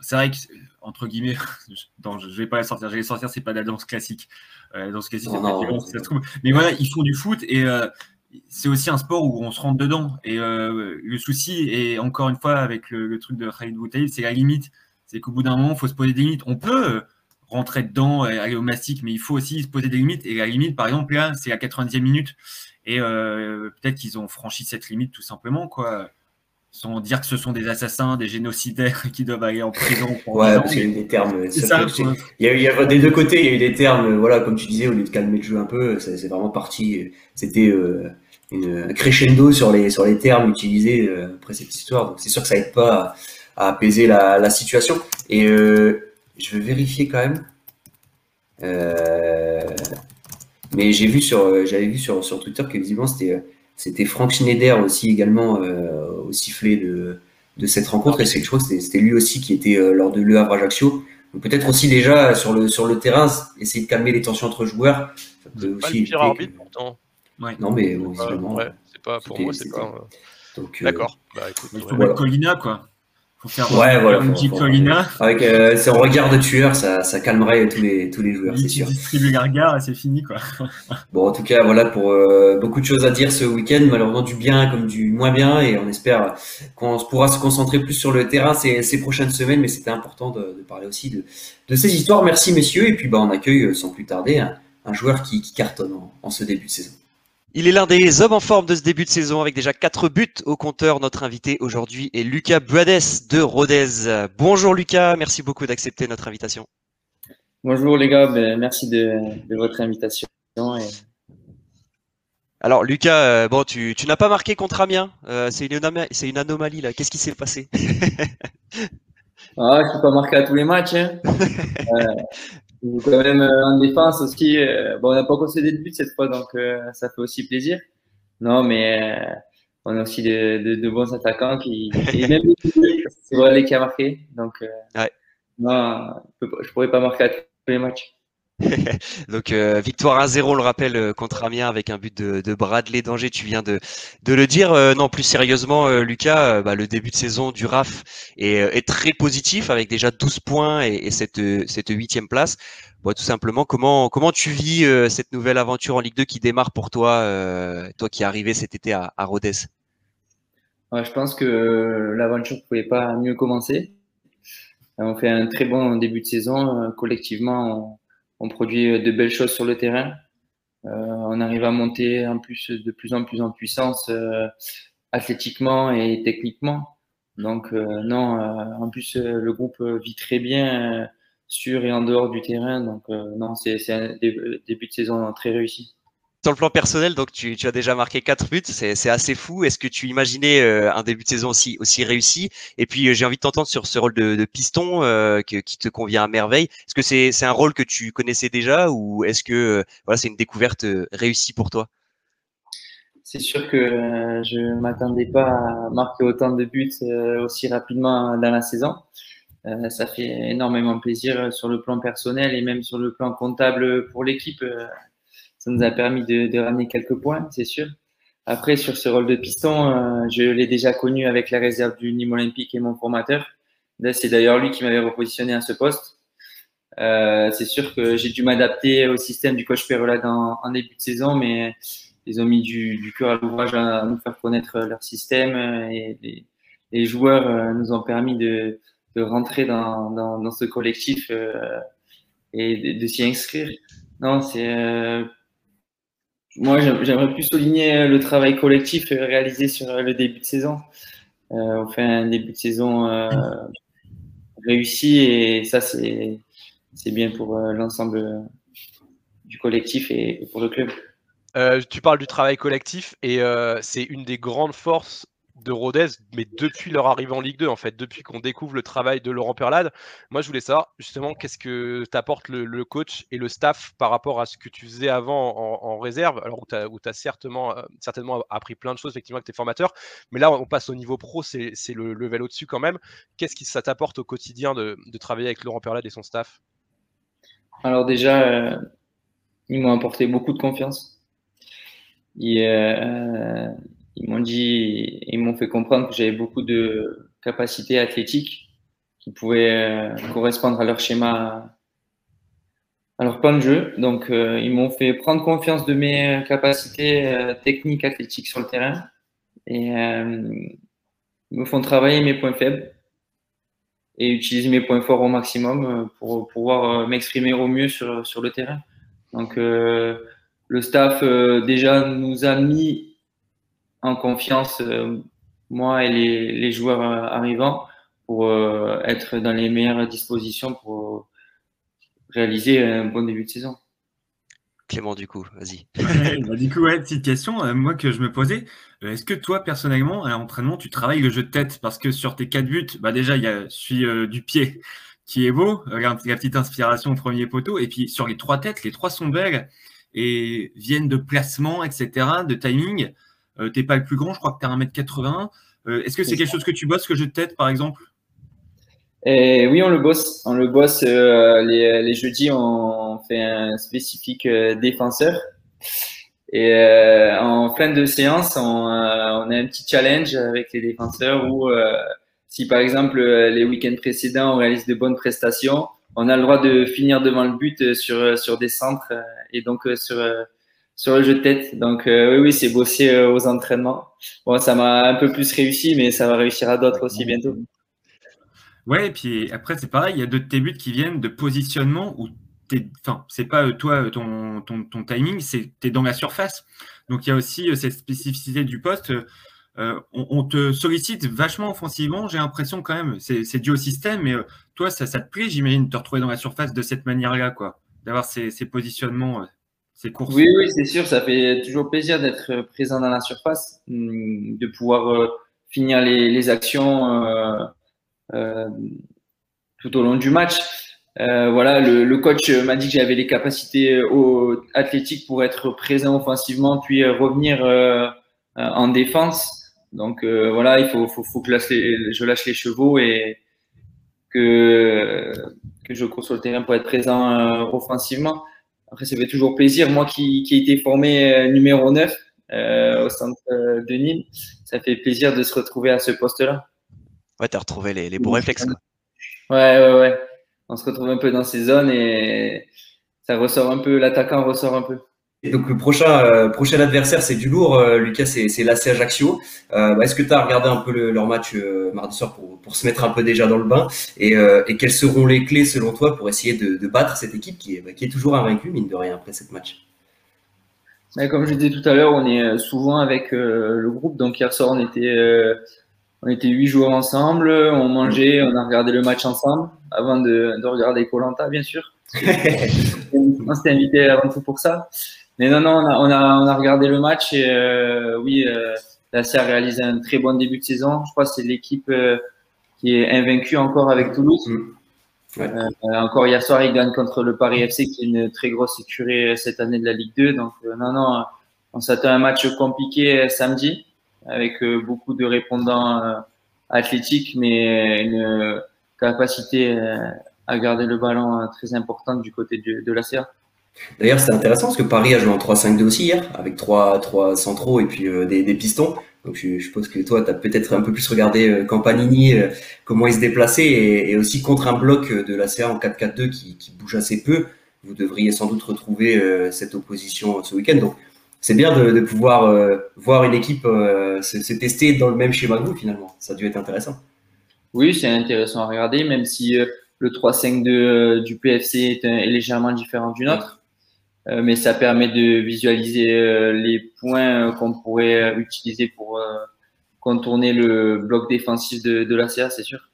c'est vrai que, entre guillemets, non, je ne vais pas les sortir, je vais les sortir, c'est pas de la danse classique. Euh, dans ce cas-ci, c'est pas violent, ça se trouve. Mais voilà, ils font du foot et euh, c'est aussi un sport où on se rentre dedans. Et euh, le souci, et encore une fois, avec le, le truc de Khalid Boutaïb, c'est la limite. C'est qu'au bout d'un moment, il faut se poser des limites. On peut rentrer dedans et aller au mastic, mais il faut aussi se poser des limites. Et la limite, par exemple, là, c'est la quatre-vingt-dixième minute. Et euh, peut-être qu'ils ont franchi cette limite tout simplement, quoi. Sans dire que ce sont des assassins, des génocidaires qui doivent aller en prison. Ouais, parce qu'il y a eu des termes. Ça, ça, il y a eu, il y a, des deux côtés, il y a eu des termes. Voilà, comme tu disais, au lieu de calmer le jeu un peu, c'est vraiment parti. C'était euh, un crescendo sur les sur les termes utilisés euh, après cette histoire. Donc c'est sûr que ça aide pas à, à apaiser la, la situation. Et euh, je vais vérifier quand même. Euh, mais j'ai vu sur, j'avais vu sur sur Twitter que visiblement c'était C'était Franck Schneider aussi également euh, au sifflet de, de cette rencontre. Et c'est je crois que c'était lui aussi qui était euh, lors de Le Havre-Ajaccio. Donc peut-être aussi déjà sur le sur le terrain, essayer de calmer les tensions entre joueurs. Ça peut aussi pas le pire arbitre que... pourtant. Ouais. Non mais bon, euh, ouais, c'est pas pour moi c'est pas. Euh... D'accord. Euh... Bah écoute, faut voilà. Colina quoi. Faut faire ouais, voilà, une petite Colina. Avec euh, c'est un regard de tueur, ça, ça calmerait tous les tous les joueurs, c'est sûr. Distribue les regards, c'est fini quoi. Bon, en tout cas, voilà pour euh, beaucoup de choses à dire ce week-end, malheureusement du bien comme du moins bien, et on espère qu'on pourra se concentrer plus sur le terrain ces, ces prochaines semaines, mais c'était important de, de parler aussi de, de ces histoires. Merci messieurs, et puis bah on accueille sans plus tarder un, un joueur qui, qui cartonne en, en ce début de saison. Il est l'un des hommes en forme de ce début de saison avec déjà quatre buts au compteur. Notre invité aujourd'hui est Lucas Buades de Rodez. Bonjour Lucas, merci beaucoup d'accepter notre invitation. Bonjour les gars, merci de, de votre invitation. Et... Alors Lucas, bon, tu, tu n'as pas marqué contre Amiens, euh, c'est une, une anomalie là, qu'est-ce qui s'est passé? Ah, je ne suis pas marqué à tous les matchs. Hein. euh... Quand même euh, en défense aussi, euh, bon, on n'a pas concédé de but cette fois, donc euh, ça fait aussi plaisir. Non, mais euh, on a aussi de, de, de bons attaquants qui, et même c'est Valé qui a marqué, donc euh, ouais. Non, je ne pourrais pas marquer à tous les matchs. Donc euh, victoire un zéro, on le rappelle, contre Amiens avec un but de, de Bradley d'Angers, tu viens de, de le dire. Euh, non, plus sérieusement, euh, Lucas, euh, bah, le début de saison du R A F est, est très positif avec déjà douze points et, et cette huitième place. Bon, tout simplement, comment, comment tu vis euh, cette nouvelle aventure en Ligue deux qui démarre pour toi, euh, toi qui es arrivé cet été à, à Rodez? Ouais, je pense que euh, l'aventure ne pouvait pas mieux commencer. On fait un très bon début de saison, euh, collectivement. On... On produit de belles choses sur le terrain. Euh, on arrive à monter en plus de plus en plus en puissance euh, athlétiquement et techniquement. Donc euh, non, euh, en plus euh, le groupe vit très bien euh, sur et en dehors du terrain. Donc euh, non, c'est un dé début de saison très réussi. Sur le plan personnel, donc tu, tu as déjà marqué quatre buts, c'est assez fou. Est-ce que tu imaginais euh, un début de saison aussi, aussi réussi? Et puis euh, j'ai envie de t'entendre sur ce rôle de, de piston euh, que, qui te convient à merveille. Est-ce que c'est c'est un rôle que tu connaissais déjà ou est-ce que euh, voilà, c'est une découverte euh, réussie pour toi? C'est sûr que euh, je ne m'attendais pas à marquer autant de buts euh, aussi rapidement dans la saison. Euh, ça fait énormément plaisir sur le plan personnel et même sur le plan comptable pour l'équipe. Euh, ça nous a permis de, de ramener quelques points, c'est sûr. Après, sur ce rôle de piston, euh, je l'ai déjà connu avec la réserve du Nîmes Olympique et mon formateur. C'est d'ailleurs lui qui m'avait repositionné à ce poste. Euh, c'est sûr que j'ai dû m'adapter au système du coach Peyrelade en, en début de saison, mais ils ont mis du, du cœur à l'ouvrage à nous faire connaître leur système et les, les joueurs nous ont permis de, de rentrer dans, dans, dans ce collectif et de, de s'y inscrire. Non, c'est euh, moi j'aimerais plus souligner le travail collectif réalisé sur le début de saison. Euh, on fait un début de saison euh, réussi et ça c'est c'est bien pour euh, l'ensemble du collectif et, et pour le club. Euh, tu parles du travail collectif et euh, c'est une des grandes forces de Rodez, mais depuis leur arrivée en Ligue deux, en fait, depuis qu'on découvre le travail de Laurent Peyrelade. Moi, je voulais savoir justement qu'est-ce que t'apporte le, le coach et le staff par rapport à ce que tu faisais avant en, en réserve, alors où tu as, où tu as certainement, certainement appris plein de choses effectivement avec tes formateurs, mais là, on passe au niveau pro, c'est le level au-dessus quand même. Qu'est-ce que ça t'apporte au quotidien de, de travailler avec Laurent Peyrelade et son staff? Alors déjà, euh, ils m'ont apporté beaucoup de confiance. Ils, euh, ils m'ont dit, ils m'ont fait comprendre que j'avais beaucoup de capacités athlétiques qui pouvaient euh, correspondre à leur schéma, à leur plan de jeu. Donc, euh, ils m'ont fait prendre confiance de mes capacités euh, techniques athlétiques sur le terrain et euh, ils me font travailler mes points faibles et utiliser mes points forts au maximum pour pouvoir m'exprimer au mieux sur, sur le terrain. Donc, euh, le staff euh, déjà nous a mis en confiance, euh, moi et les, les joueurs euh, arrivants, pour euh, être dans les meilleures dispositions pour euh, réaliser un bon début de saison. Clément, du coup, vas-y. Ouais, bah, du coup, ouais, petite question, euh, moi que je me posais, euh, est-ce que toi, personnellement, à l'entraînement, tu travailles le jeu de tête? Parce que sur tes quatre buts, bah, déjà, il y a celui euh, du pied qui est beau, euh, la, la petite inspiration au premier poteau, et puis sur les trois têtes, les trois sont belles. Et viennent de placement, et cetera, de timing. Euh, tu n'es pas le plus grand, je crois que tu as un mètre quatre-vingt. Euh, Est-ce que c'est quelque chose que tu bosses, que je te tête, par exemple? Et oui, on le bosse. On le bosse euh, les, les jeudis, on fait un spécifique euh, défenseur. Et euh, en fin de séance, on, euh, on a un petit challenge avec les défenseurs où, euh, si par exemple, les week-ends précédents, on réalise de bonnes prestations, on a le droit de finir devant le but sur, sur des centres et donc sur, sur le jeu de tête. Donc euh, oui, oui c'est bosser euh, aux entraînements. Bon, ça m'a un peu plus réussi, mais ça va réussir à d'autres aussi bientôt. Ouais, et puis après, c'est pareil, il y a d'autres tes buts qui viennent de positionnement où t'es, enfin, c'est pas toi, ton, ton, ton timing, c'est t'es dans la surface. Donc il y a aussi euh, cette spécificité du poste. Euh, on, on te sollicite vachement offensivement, j'ai l'impression quand même, c'est dû au système, mais euh, toi, ça, ça te plaît, j'imagine, de te retrouver dans la surface de cette manière-là, quoi, d'avoir ces, ces positionnements, euh, ces courses. Oui, oui, c'est sûr, ça fait toujours plaisir d'être présent dans la surface, de pouvoir euh, finir les, les actions euh, euh, tout au long du match. Euh, voilà, le, le coach m'a dit que j'avais les capacités au, athlétiques pour être présent offensivement, puis euh, revenir euh, en défense. Donc euh, voilà, il faut, faut, faut que lâche les, je lâche les chevaux et que, que je cours sur le terrain pour être présent euh, offensivement. Après, ça fait toujours plaisir. Moi qui, qui ai été formé euh, numéro neuf euh, au centre euh, de Nîmes, ça fait plaisir de se retrouver à ce poste-là. Ouais, tu as retrouvé les, les bons réflexes, quoi. Ouais, ouais, ouais. On se retrouve un peu dans ces zones et ça ressort un peu, l'attaquant ressort un peu. Et donc le prochain, euh, prochain adversaire, c'est du lourd, euh, Lucas, c'est l'A C Ajaccio. Euh, bah, Est-ce que tu as regardé un peu le, leur match euh, mardi soir pour, pour se mettre un peu déjà dans le bain et, euh, et quelles seront les clés selon toi pour essayer de, de battre cette équipe qui est, bah, qui est toujours invaincue, mine de rien, après cette match? Mais comme je disais tout à l'heure, on est souvent avec euh, le groupe. Donc hier soir, on était, euh, on était huit joueurs ensemble, on mangeait, on a regardé le match ensemble avant de, de regarder Koh-Lanta, bien sûr. On s'est invité avant tout pour ça. Mais non, non, on a, on a, on a regardé le match et euh, oui, euh, l'A C a réalisé un très bon début de saison. Je crois que c'est l'équipe euh, qui est invaincue encore avec Toulouse. Mmh. Ouais. Euh, encore hier soir, ils gagnent contre le Paris F C qui est une très grosse écurie cette année de la Ligue deux. Donc euh, non, non, on s'attend à un match compliqué euh, samedi avec euh, beaucoup de répondants euh, athlétiques, mais une euh, capacité euh, à garder le ballon euh, très importante du côté de, de l'A C A. D'ailleurs, c'était intéressant parce que Paris a joué en trois cinq deux aussi hier, avec trois centraux et puis euh, des, des pistons. Donc je, je pense que toi, tu as peut-être un peu plus regardé euh, Campanini, euh, comment il se déplaçait, et, et aussi contre un bloc de la C A en quatre quatre deux qui, qui bouge assez peu. Vous devriez sans doute retrouver euh, cette opposition euh, ce week-end. Donc c'est bien de, de pouvoir euh, voir une équipe euh, se, se tester dans le même schéma que vous finalement. Ça a dû être intéressant. Oui, c'est intéressant à regarder, même si euh, le trois cinq deux euh, du P F C est, un, est légèrement différent du nôtre. Euh, mais ça permet de visualiser euh, les points euh, qu'on pourrait euh, utiliser pour euh, contourner le bloc défensif de, de l'A C A, c'est sûr.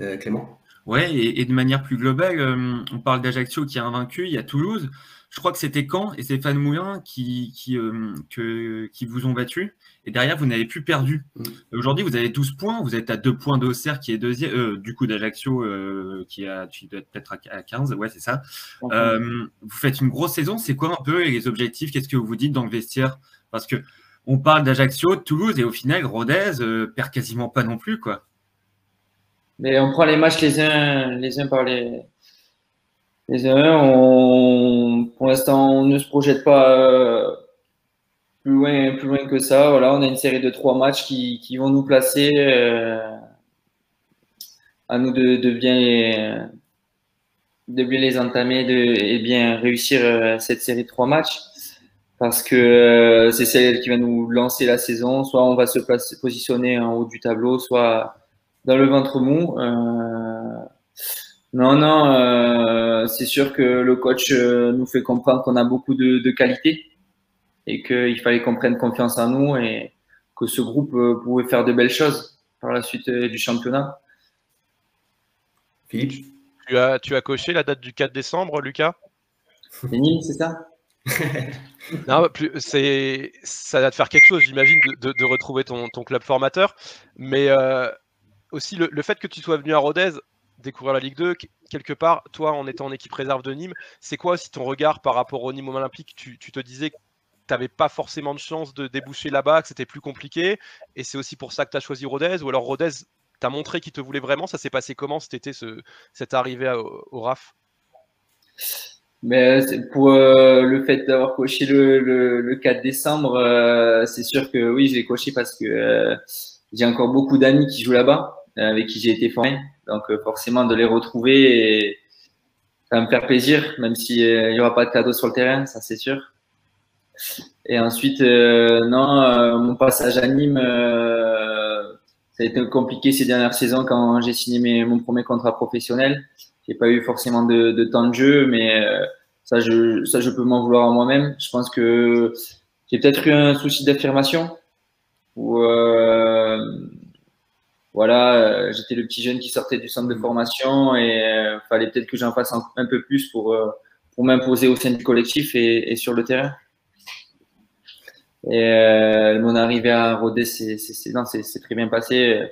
Euh, Clément ? Oui, et, et de manière plus globale, euh, on parle d'Ajaccio qui a invaincu, il y a Toulouse. Je crois que c'était Caen et Stéphane Moulin qui, qui, euh, que, qui vous ont battu. Et derrière, vous n'avez plus perdu. Mmh. Aujourd'hui, vous avez douze points. Vous êtes à deux points d'Auxerre qui est deuxième. Euh, du coup, d'Ajaccio euh, qui doit être peut-être à quinze. Ouais, c'est ça. Mmh. Euh, vous faites une grosse saison. C'est quoi un peu les objectifs? Qu'est-ce que vous vous dites dans le vestiaire? Parce que on parle d'Ajaccio, de Toulouse et au final, Rodez euh, perd quasiment pas non plus, quoi. Mais on prend les matchs les uns, les uns par les... Les uns, on, pour l'instant, on ne se projette pas euh, plus loin, plus loin que ça. Voilà, on a une série de trois matchs qui, qui vont nous placer. Euh, à nous de, de bien les, de bien les entamer, de et bien réussir euh, cette série de trois matchs, parce que euh, c'est celle qui va nous lancer la saison. Soit on va se placer, positionner en haut du tableau, soit dans le ventre mou. Euh, Non, non, euh, c'est sûr que le coach euh, nous fait comprendre qu'on a beaucoup de, de qualités et qu'il fallait qu'on prenne confiance en nous et que ce groupe euh, pouvait faire de belles choses par la suite euh, du championnat. Philippe, tu as, tu as coché la date du quatre décembre, Lucas? C'est Nîmes, c'est ça? Non, c'est, ça va te faire quelque chose, j'imagine, de, de, de retrouver ton, ton club formateur. Mais euh, aussi, le, le fait que tu sois venu à Rodez, découvrir la Ligue deux, quelque part, toi, en étant en équipe réserve de Nîmes, c'est quoi aussi ton regard par rapport au Nîmes Olympique? tu, tu te disais que tu n'avais pas forcément de chance de déboucher là-bas, que c'était plus compliqué, et c'est aussi pour ça que tu as choisi Rodez, ou alors Rodez, tu as montré qu'il te voulait vraiment? Ça s'est passé comment cet été, ce, cette arrivée à, au, au R A F? Mais pour euh, le fait d'avoir coché le, le, le quatre décembre, euh, c'est sûr que oui, je l'ai coché parce que euh, j'ai encore beaucoup d'amis qui jouent là-bas, avec qui j'ai été formé. Donc forcément de les retrouver, et ça va me faire plaisir, même s'il euh, n'y aura pas de cadeau sur le terrain, ça c'est sûr. Et ensuite, euh, non, euh, mon passage à Nîmes, euh, ça a été compliqué ces dernières saisons quand j'ai signé mes, mon premier contrat professionnel. J'ai pas eu forcément de, de temps de jeu, mais euh, ça, je, ça je peux m'en vouloir à moi-même. Je pense que j'ai peut-être eu un souci d'affirmation où... Euh, Voilà, euh, j'étais le petit jeune qui sortait du centre de formation et euh, fallait peut-être que j'en fasse un, un peu plus pour, euh, pour m'imposer au sein du collectif et, et sur le terrain. Et euh, mon arrivée à Rodez, c'est, c'est, c'est, non, c'est, c'est très bien passé.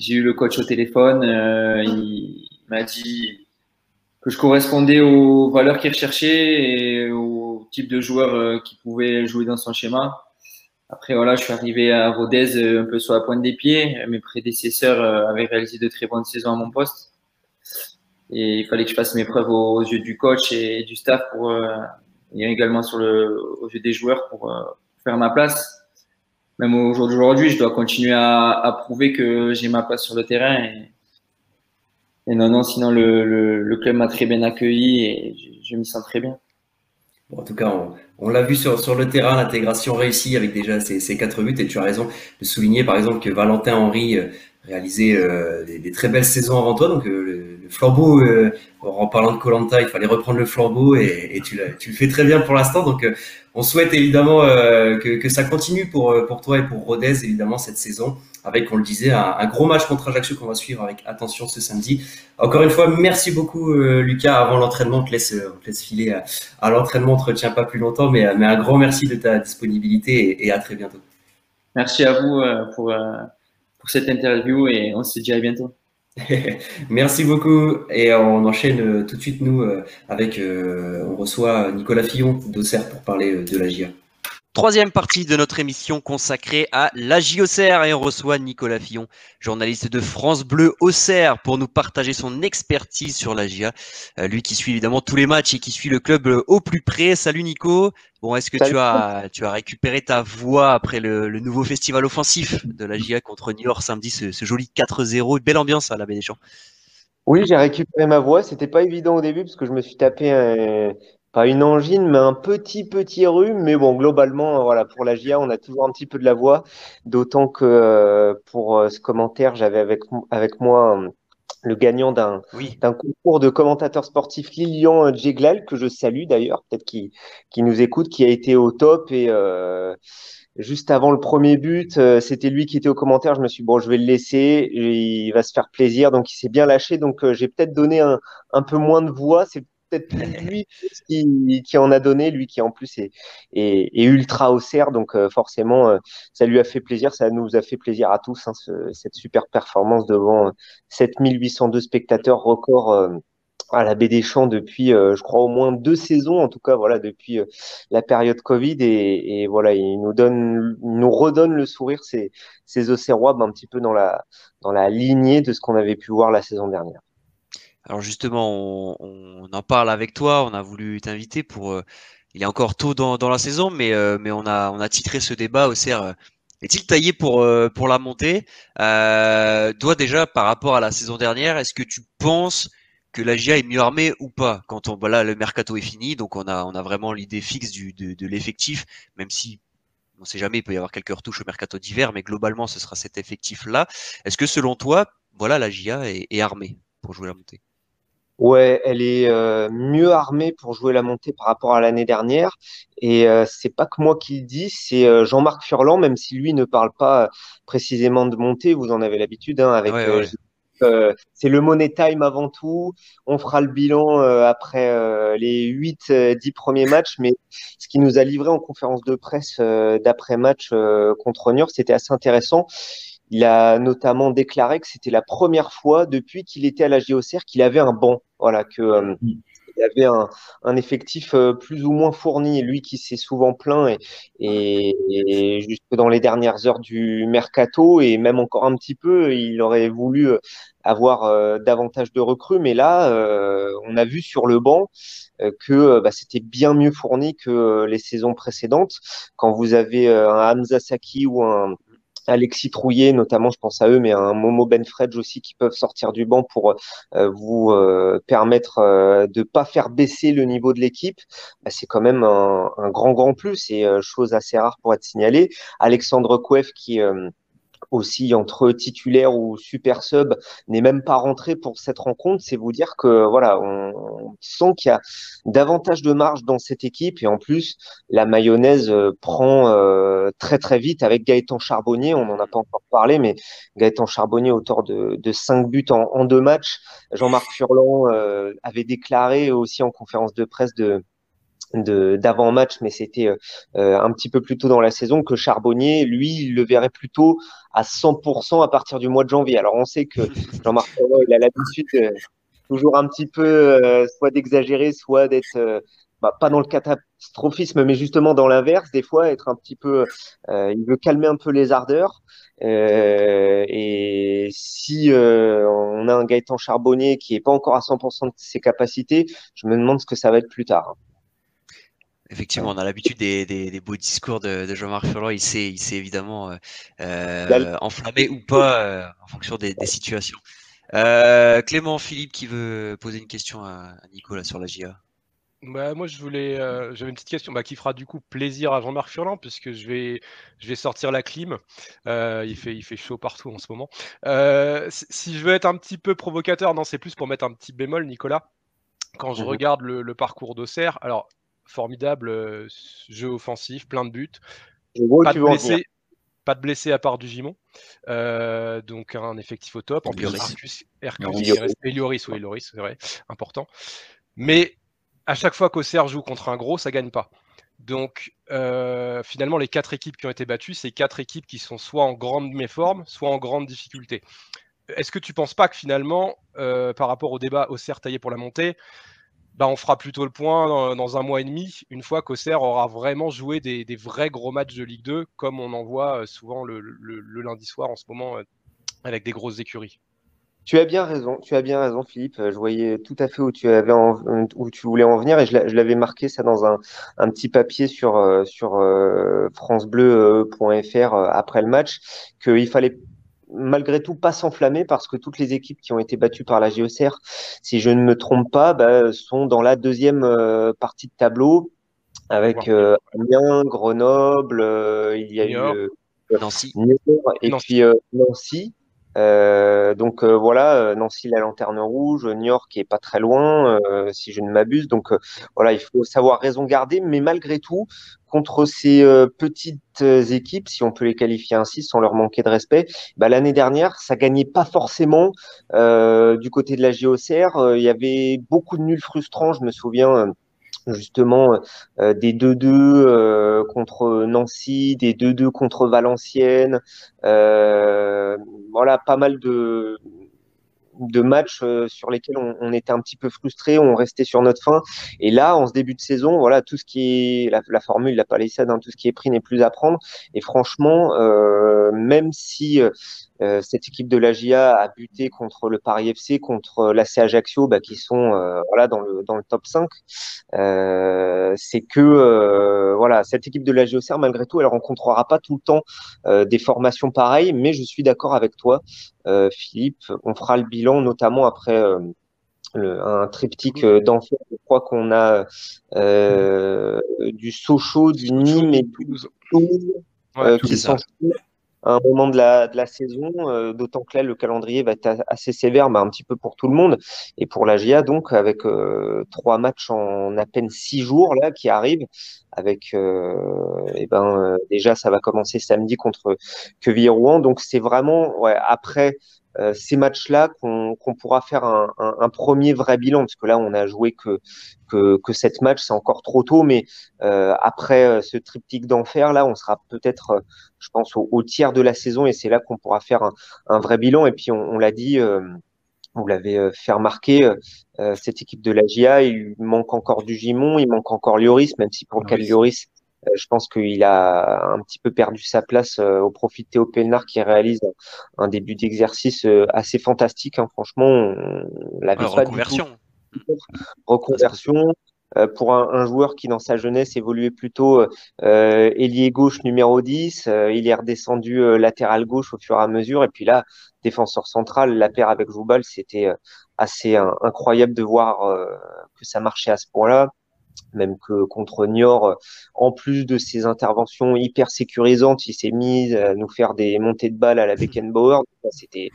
J'ai eu le coach au téléphone, euh, il, il m'a dit que je correspondais aux valeurs qu'il recherchait et au type de joueur euh, qui pouvait jouer dans son schéma. Après, voilà, je suis arrivé à Rodez euh, un peu sur la pointe des pieds. Mes prédécesseurs euh, avaient réalisé de très bonnes saisons à mon poste. Et il fallait que je fasse mes preuves aux, aux yeux du coach et du staff, pour, euh, et également sur le, aux yeux des joueurs pour euh, faire ma place. Même au jour d'aujourd'hui, je dois continuer à, à prouver que j'ai ma place sur le terrain. Et, et non, non, sinon le, le, le club m'a très bien accueilli et je, je m'y sens très bien. Bon, en tout cas, on, on l'a vu sur, sur le terrain, l'intégration réussie avec déjà ces, ces quatre buts. Et tu as raison de souligner, par exemple, que Valentin Henry réalisait euh, des, des très belles saisons avant toi. Donc, euh, le, le flambeau, euh, en parlant de Koh-Lanta, il fallait reprendre le flambeau et, et tu, tu le fais très bien pour l'instant. Donc, euh, on souhaite évidemment euh, que, que ça continue pour, pour toi et pour Rodez, évidemment, cette saison, avec, on le disait, un, un gros match contre Ajaccio qu'on va suivre avec attention ce samedi. Encore une fois, merci beaucoup, euh, Lucas. Avant l'entraînement, on te laisse, on te laisse filer à, à l'entraînement, on ne te retient pas plus longtemps, mais, mais un grand merci de ta disponibilité et, et à très bientôt. Merci à vous euh, pour... Euh... pour cette interview et on se dit à bientôt. Merci beaucoup et on enchaîne tout de suite nous avec, euh, on reçoit Nicolas Fillon d'Auxerre pour parler de la J A. Troisième partie de notre émission consacrée à la J Auxerre et on reçoit Nicolas Fillon, journaliste de France Bleu Auxerre pour nous partager son expertise sur la J A. Euh, lui qui suit évidemment tous les matchs et qui suit le club au plus près. Salut Nico. Bon, est-ce que tu as, tu as récupéré ta voix après le, le nouveau festival offensif de la J A contre Niort samedi, ce, ce joli quatre zéro, belle ambiance à la Baie des Champs? Oui, j'ai récupéré ma voix. C'était pas évident au début parce que je me suis tapé un, pas une angine, mais un petit petit rhume. Mais bon, globalement, voilà, pour la J A, on a toujours un petit peu de la voix. D'autant que euh, pour ce commentaire, j'avais avec avec moi un, le gagnant d'un oui. d'un concours de commentateur sportif, Lilian Djeglal, que je salue d'ailleurs, peut-être qui qui nous écoute, qui a été au top et euh, juste avant le premier but, euh, c'était lui qui était au commentaire. Je me suis dit, bon, je vais le laisser, il va se faire plaisir, donc il s'est bien lâché. Donc euh, j'ai peut-être donné un un peu moins de voix. C'est peut-être lui qui, qui en a donné, lui qui en plus est, est, est ultra Auxerre, donc euh, forcément euh, ça lui a fait plaisir, ça nous a fait plaisir à tous, hein, ce, cette super performance devant euh, sept mille huit cent deux spectateurs, record euh, à la Baie des Champs depuis euh, je crois au moins deux saisons, en tout cas voilà, depuis euh, la période Covid, et, et voilà, il nous donne, il nous redonne le sourire, ces, ces Auxerrois, ben, un petit peu dans la, dans la lignée de ce qu'on avait pu voir la saison dernière. Alors justement, on, on en parle avec toi, on a voulu t'inviter pour... Euh, il est encore tôt dans, dans la saison, mais, euh, mais on, a, on a titré ce débat Auxerre. Euh, est-il taillé pour, euh, pour la montée ? euh, Toi déjà, par rapport à la saison dernière, est-ce que tu penses que la J A est mieux armée ou pas ? Quand on, bah là, le mercato est fini, donc on a, on a vraiment l'idée fixe du, de, de l'effectif, même si... on ne sait jamais, il peut y avoir quelques retouches au mercato d'hiver, mais globalement, ce sera cet effectif-là. Est-ce que selon toi, voilà, la J A est, est armée pour jouer la montée ? Ouais, elle est euh, mieux armée pour jouer la montée par rapport à l'année dernière. Et euh, c'est pas que moi qui le dis, c'est euh, Jean-Marc Furlan, même si lui ne parle pas précisément de montée, vous en avez l'habitude, hein, avec ouais, euh, ouais. Euh, c'est le money time avant tout. On fera le bilan euh, après euh, les huit dix premiers matchs, mais ce qu'il nous a livré en conférence de presse euh, d'après-match euh, contre Niort, c'était assez intéressant. Il a notamment déclaré que c'était la première fois depuis qu'il était à la J A Auxerre qu'il avait un banc, voilà, que euh, il avait un, un effectif euh, plus ou moins fourni. Lui qui s'est souvent plaint et, et, et jusque dans les dernières heures du mercato et même encore un petit peu, il aurait voulu avoir euh, davantage de recrues. Mais là, euh, on a vu sur le banc euh, que bah, c'était bien mieux fourni que euh, les saisons précédentes. Quand vous avez euh, un Hamza Sakhi ou un Alexis Trouillet, notamment, je pense à eux, mais à un Momo Benfredge aussi qui peuvent sortir du banc pour euh, vous euh, permettre euh, de pas faire baisser le niveau de l'équipe. Bah, c'est quand même un, un grand, grand plus et euh, chose assez rare pour être signalée. Alexandre Coeff qui... Euh, aussi entre titulaire ou super sub n'est même pas rentré pour cette rencontre, c'est vous dire que voilà, on, on sent qu'il y a davantage de marge dans cette équipe et en plus la mayonnaise euh, prend euh, très très vite avec Gaëtan Charbonnier, on n'en a pas encore parlé, mais Gaëtan Charbonnier auteur de, de cinq buts en, en deux matchs. Jean-Marc Furlan euh, avait déclaré aussi en conférence de presse de De, d'avant-match, mais c'était euh, un petit peu plus tôt dans la saison, que Charbonnier, lui, il le verrait plutôt à cent pour cent à partir du mois de janvier. Alors, on sait que Jean-Marc Furlan, il a l'habitude euh, toujours un petit peu euh, soit d'exagérer, soit d'être, euh, bah, pas dans le catastrophisme, mais justement dans l'inverse, des fois, être un petit peu, euh, il veut calmer un peu les ardeurs. Euh, et si euh, on a un Gaëtan Charbonnier qui n'est pas encore à cent pour cent de ses capacités, je me demande ce que ça va être plus tard. Effectivement, on a l'habitude des, des, des beaux discours de, de Jean-Marc Furlan. Il s'est il s'est évidemment euh, enflammé ou pas euh, en fonction des, des situations. Euh, Clément, Philippe qui veut poser une question à, à Nicolas sur la J A. Bah, moi, je voulais, euh, j'avais une petite question bah, qui fera du coup plaisir à Jean-Marc Furlan, puisque je vais, je vais sortir la clim. Euh, il fait, il fait chaud partout en ce moment. Euh, si je veux être un petit peu provocateur, non, c'est plus pour mettre un petit bémol, Nicolas. Quand je mmh. regarde le, le parcours d'Auxerre, alors formidable euh, jeu offensif, plein de buts, pas de blessés, pas de blessés à part Du Gimon. Euh, donc un effectif au top. En plus, Arcus, et Lloris, oui, Lloris, c'est vrai, important. Mais à chaque fois qu'Auxerre joue contre un gros, ça ne gagne pas. Donc, euh, finalement, les quatre équipes qui ont été battues, c'est quatre équipes qui sont soit en grande méforme, soit en grande difficulté. Est-ce que tu ne penses pas que finalement, euh, par rapport au débat Auxerre taillé pour la montée, bah, on fera plutôt le point dans, dans un mois et demi, une fois qu'Auxerre aura vraiment joué des, des vrais gros matchs de Ligue deux, comme on en voit souvent le, le, le lundi soir en ce moment, euh, avec des grosses écuries? Tu as bien raison, tu as bien raison, Philippe. Je voyais tout à fait où tu avais en, où tu voulais en venir, et je l'avais marqué ça dans un, un petit papier sur sur euh, francebleu point fr après le match, qu'il fallait malgré tout pas s'enflammer, parce que toutes les équipes qui ont été battues par la G O C R, si je ne me trompe pas, bah, sont dans la deuxième euh, partie de tableau avec euh, Amiens, Grenoble, euh, il y a Niort, eu euh, Nancy et Nancy. puis euh, Nancy. Euh, donc euh, voilà, Nancy la lanterne rouge, Niort qui est pas très loin, euh, si je ne m'abuse. Donc euh, voilà, il faut savoir raison garder, mais malgré tout, contre ces euh, petites équipes, si on peut les qualifier ainsi, sans leur manquer de respect, bah, l'année dernière, ça gagnait pas forcément euh, du côté de la G O C R. Euh, il y avait beaucoup de nuls frustrants, je me souviens. Euh, justement euh, des deux deux euh, contre Nancy, des deux deux contre Valenciennes, euh, voilà, pas mal de, de matchs euh, sur lesquels on, on était un petit peu frustrés, on restait sur notre faim, et là, en ce début de saison, voilà, tout ce qui est, la, la formule, la palissade, hein, tout ce qui est pris n'est plus à prendre, et franchement, euh, même si euh, cette équipe de la J A a buté contre le Paris F C, contre l'A C Ajaccio, bah, qui sont euh, voilà, dans, le, dans le top cinq. Euh, c'est que euh, voilà, cette équipe de la G O C R, malgré tout, elle ne rencontrera pas tout le temps euh, des formations pareilles, mais je suis d'accord avec toi, euh, Philippe. On fera le bilan, notamment après euh, le, un triptyque euh, d'enfer. Je crois qu'on a euh, du Sochaux, du Nîmes et du Toulouse euh, qui sont... un moment de la, de la saison, euh, d'autant que là, le calendrier va être assez sévère, mais un petit peu pour tout le monde, et pour la G A, donc, avec euh, trois matchs en à peine six jours, là, qui arrivent, avec, euh, eh ben, euh, déjà, ça va commencer samedi contre Quevilly-Rouen, donc c'est vraiment, ouais, après euh, ces matchs-là qu'on qu'on pourra faire un, un, un premier vrai bilan, parce que là, on a joué que que, que sept matchs, c'est encore trop tôt, mais euh, après euh, ce triptyque d'enfer, là, on sera peut-être... Euh, je pense, au, au tiers de la saison, et c'est là qu'on pourra faire un, un vrai bilan. Et puis, on, on l'a dit, euh, on l'avait fait remarquer, euh, cette équipe de la G I A, il manque encore Du Gimon, il manque encore Lloris, même si pour le oui. cas de Lloris, euh, je pense qu'il a un petit peu perdu sa place euh, au profit de Théo Pelnard, qui réalise un, un début d'exercice euh, assez fantastique. Hein. Franchement, on, on l'avait pas reconversion. Du tout. Reconversion. Pour un, un joueur qui, dans sa jeunesse, évoluait plutôt euh, ailier gauche numéro dix, euh, il est redescendu euh, latéral gauche au fur et à mesure. Et puis là, défenseur central, la paire avec Joubal, c'était assez un, incroyable de voir euh, que ça marchait à ce point-là. Même que contre Niort, en plus de ses interventions hyper sécurisantes, il s'est mis à nous faire des montées de balles à la Beckenbauer. C'était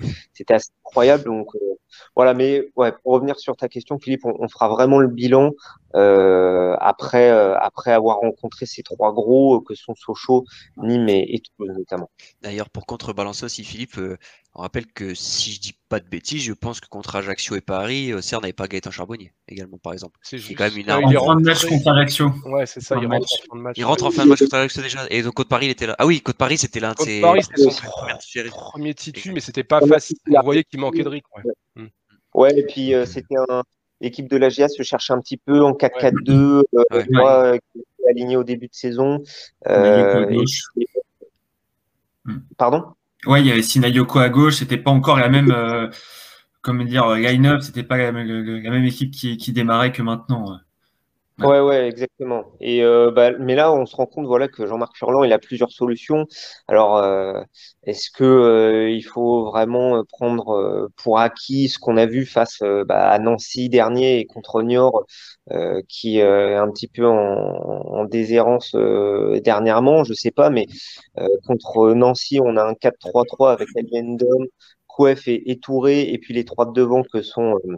assez incroyable. Donc, euh, voilà. Mais ouais, pour revenir sur ta question, Philippe, on, on fera vraiment le bilan euh, après, euh, après avoir rencontré ces trois gros euh, que sont Sochaux, Nîmes et, et Toulouse notamment. D'ailleurs, pour contrebalancer aussi, Philippe, euh, on rappelle que si je dis pas de bêtises, je pense que contre Ajaccio et Paris, Auxerre n'avait pas Gaëtan Charbonnier également, par exemple. C'est quand même une arme. Il rentre en fin de match contre Ajaccio. Ouais, c'est ça, il rentre en fin de match. Il rentre en fin de match contre Ajaccio déjà. Et donc, contre Paris, il était là. Ah oui, contre Paris, c'était l'un de ses. Contre Paris, c'était son premier titu, mais c'était pas facile. On voyait qu'il manquait de rythme. Ouais, ouais, et puis euh, c'était un. L'équipe de la G A se cherchait un petit peu en quatre quatre deux, ouais. euh, ouais. ouais. aligné au début de saison. Euh, et... Pardon? Ouais, il y avait Sinayoko à gauche, c'était pas encore la même euh, comment dire, line-up, c'était pas la, la, la même équipe qui, qui démarrait que maintenant. Ouais, ouais, exactement. Et euh, bah, mais là, on se rend compte, voilà, que Jean-Marc Furlan, il a plusieurs solutions. Alors, euh, est-ce que euh, il faut vraiment prendre euh, pour acquis ce qu'on a vu face euh, bah, à Nancy dernier et contre Niort, euh, qui euh, est un petit peu en, en déshérence euh, dernièrement, je sais pas, mais euh, contre Nancy, on a un quatre trois trois avec Ngando, Coeff et, et Touré, et puis les trois de devant que sont euh,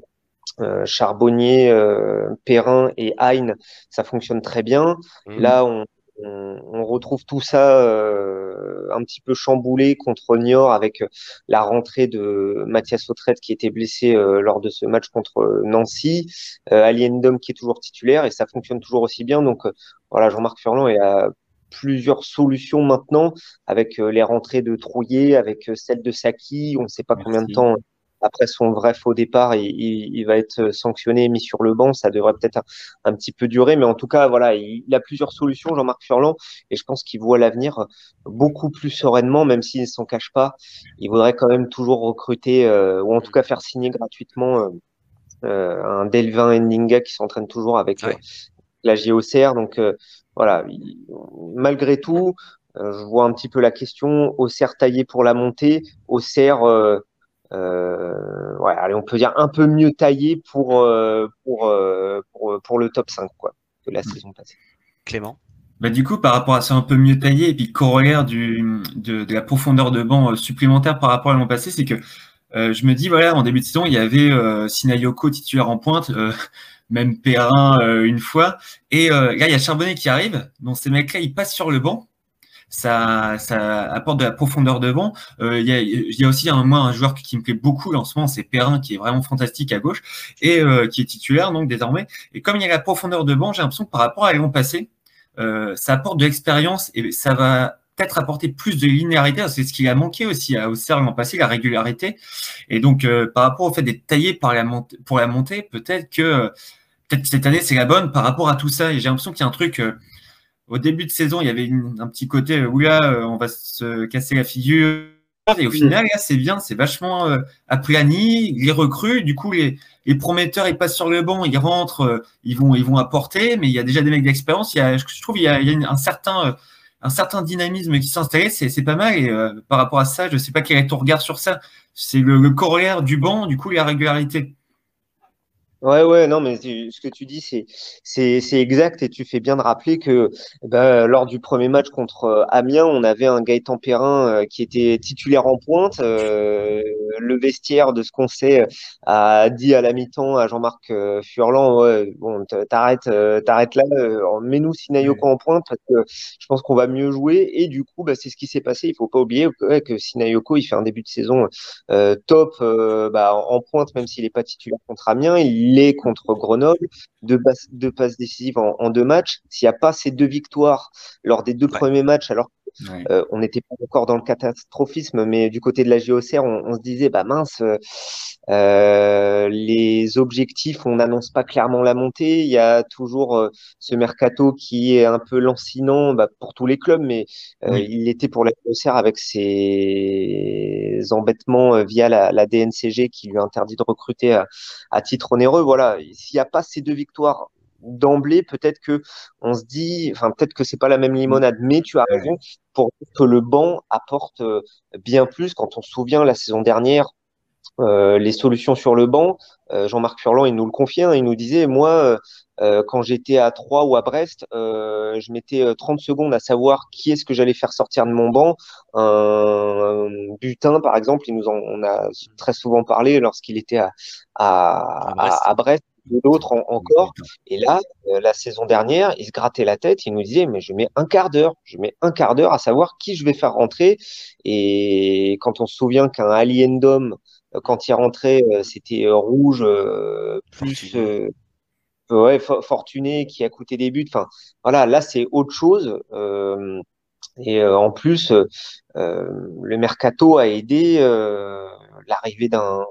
Euh, Charbonnier, euh, Perrin et Hein, ça fonctionne très bien. Mmh. Là, on, on, on retrouve tout ça euh, un petit peu chamboulé contre Niort avec la rentrée de Mathias Autret qui était blessé euh, lors de ce match contre Nancy, euh, Aliendom qui est toujours titulaire et ça fonctionne toujours aussi bien. Donc euh, voilà, Jean-Marc Furlan est à plusieurs solutions maintenant avec euh, les rentrées de Trouillet, avec euh, celle de Sakhi, on ne sait pas Merci. combien de temps. Après son vrai faux départ, il, il, il va être sanctionné et mis sur le banc. Ça devrait peut-être un, un petit peu durer. Mais en tout cas, voilà, il, il a plusieurs solutions, Jean-Marc Furlan. Et je pense qu'il voit l'avenir beaucoup plus sereinement, même s'il ne s'en cache pas. Il voudrait quand même toujours recruter, euh, ou en tout cas faire signer gratuitement euh, euh, un Delvin Endinga qui s'entraîne toujours avec ouais. euh, la J O C R. Donc euh, voilà, il, malgré tout, euh, je vois un petit peu la question. Auxerre taillé pour la montée, Auxerre... Euh, Euh, ouais, allez, on peut dire un peu mieux taillé pour, euh, pour, euh, pour, pour le top cinq quoi, de la saison passée. Clément, bah, du coup, par rapport à ça un peu mieux taillé, et puis corollaire du, de, de la profondeur de banc supplémentaire par rapport à l'an passé, c'est que euh, je me dis, voilà, en début de saison, il y avait euh, Sinayoko titulaire en pointe, euh, même Perrin euh, une fois, et euh, là, il y a Charbonnier qui arrive, donc ces mecs-là, ils passent sur le banc. Ça, ça apporte de la profondeur de banc. Il euh, y, a, y a aussi un, moi, un joueur qui, qui me plaît beaucoup là, en ce moment, c'est Perrin, qui est vraiment fantastique à gauche et euh, qui est titulaire donc désormais. Et comme il y a la profondeur de banc, j'ai l'impression que par rapport à l'an passé, euh, ça apporte de l'expérience et ça va peut-être apporter plus de linéarité. C'est ce qui a manqué aussi à Auxerre l'an passé, la régularité. Et donc, euh, par rapport au fait d'être taillé par la montée, pour la montée, peut-être que peut-être cette année, c'est la bonne par rapport à tout ça. Et j'ai l'impression qu'il y a un truc... Euh, Au début de saison, il y avait une, un petit côté où là, on va se casser la figure. Et au mmh. final, là, c'est bien, c'est vachement euh, aplani. Les recrues, du coup, les, les prometteurs, ils passent sur le banc, ils rentrent, euh, ils, vont, ils vont apporter. Mais il y a déjà des mecs d'expérience. Il y a, je trouve, il y a, il y a une, un certain, euh, un certain dynamisme qui s'installe. C'est pas mal. Et euh, par rapport à ça, je ne sais pas quel est ton regard sur ça. C'est le, le corollaire du banc, du coup, la régularité. Ouais, ouais, non, mais ce que tu dis, c'est c'est exact et tu fais bien de rappeler que bah, lors du premier match contre Amiens, on avait un Gaëtan Perrin euh, qui était titulaire en pointe. Euh, le vestiaire, de ce qu'on sait, a dit à la mi-temps à Jean-Marc euh, Furlan, ouais, bon, t'arrêtes euh, t'arrêtes là, euh, mets-nous Sinayoko en pointe parce que je pense qu'on va mieux jouer. Et du coup, bah, c'est ce qui s'est passé. Il faut pas oublier que, ouais, que Sinayoko, il fait un début de saison euh, top euh, bah, en pointe, même s'il n'est pas titulaire contre Amiens. Il les contre Grenoble, deux passes, deux passes décisives en, en deux matchs. S'il n'y a pas ces deux victoires lors des deux ouais. premiers matchs, alors ouais. euh, on n'était pas encore dans le catastrophisme, mais du côté de la J O C R, on, on se disait, bah mince, euh, les objectifs, on n'annonce pas clairement la montée. Il y a toujours euh, ce mercato qui est un peu lancinant bah, pour tous les clubs, mais euh, oui. il était pour la J O C R avec ses embêtements euh, via la, la D N C G qui lui interdit de recruter à, à titre onéreux. Voilà, s'il n'y a pas ces deux victoires d'emblée, peut-être que on se dit, enfin peut-être que c'est pas la même limonade, mais tu as raison pour dire que le banc apporte bien plus. Quand on se souvient la saison dernière, euh, les solutions sur le banc, euh, Jean-Marc Furlan, il nous le confiait, hein, il nous disait, moi, euh, quand j'étais à Troyes ou à Brest, euh, je mettais trente secondes à savoir qui est-ce que j'allais faire sortir de mon banc. Un, un butin, par exemple, il nous en on a très souvent parlé lorsqu'il était à, à, à, à Brest. D'autres en, encore. Et là, euh, la saison dernière, il se grattait la tête, il nous disait, mais je mets un quart d'heure, je mets un quart d'heure à savoir qui je vais faire rentrer. Et quand on se souvient qu'un Aliendom, quand il rentrait, euh, c'était rouge, euh, plus euh, ouais, fortuné, qui a coûté des buts. Enfin, voilà, là, c'est autre chose. Euh, et euh, en plus, euh, le mercato a aidé euh, l'arrivée d'un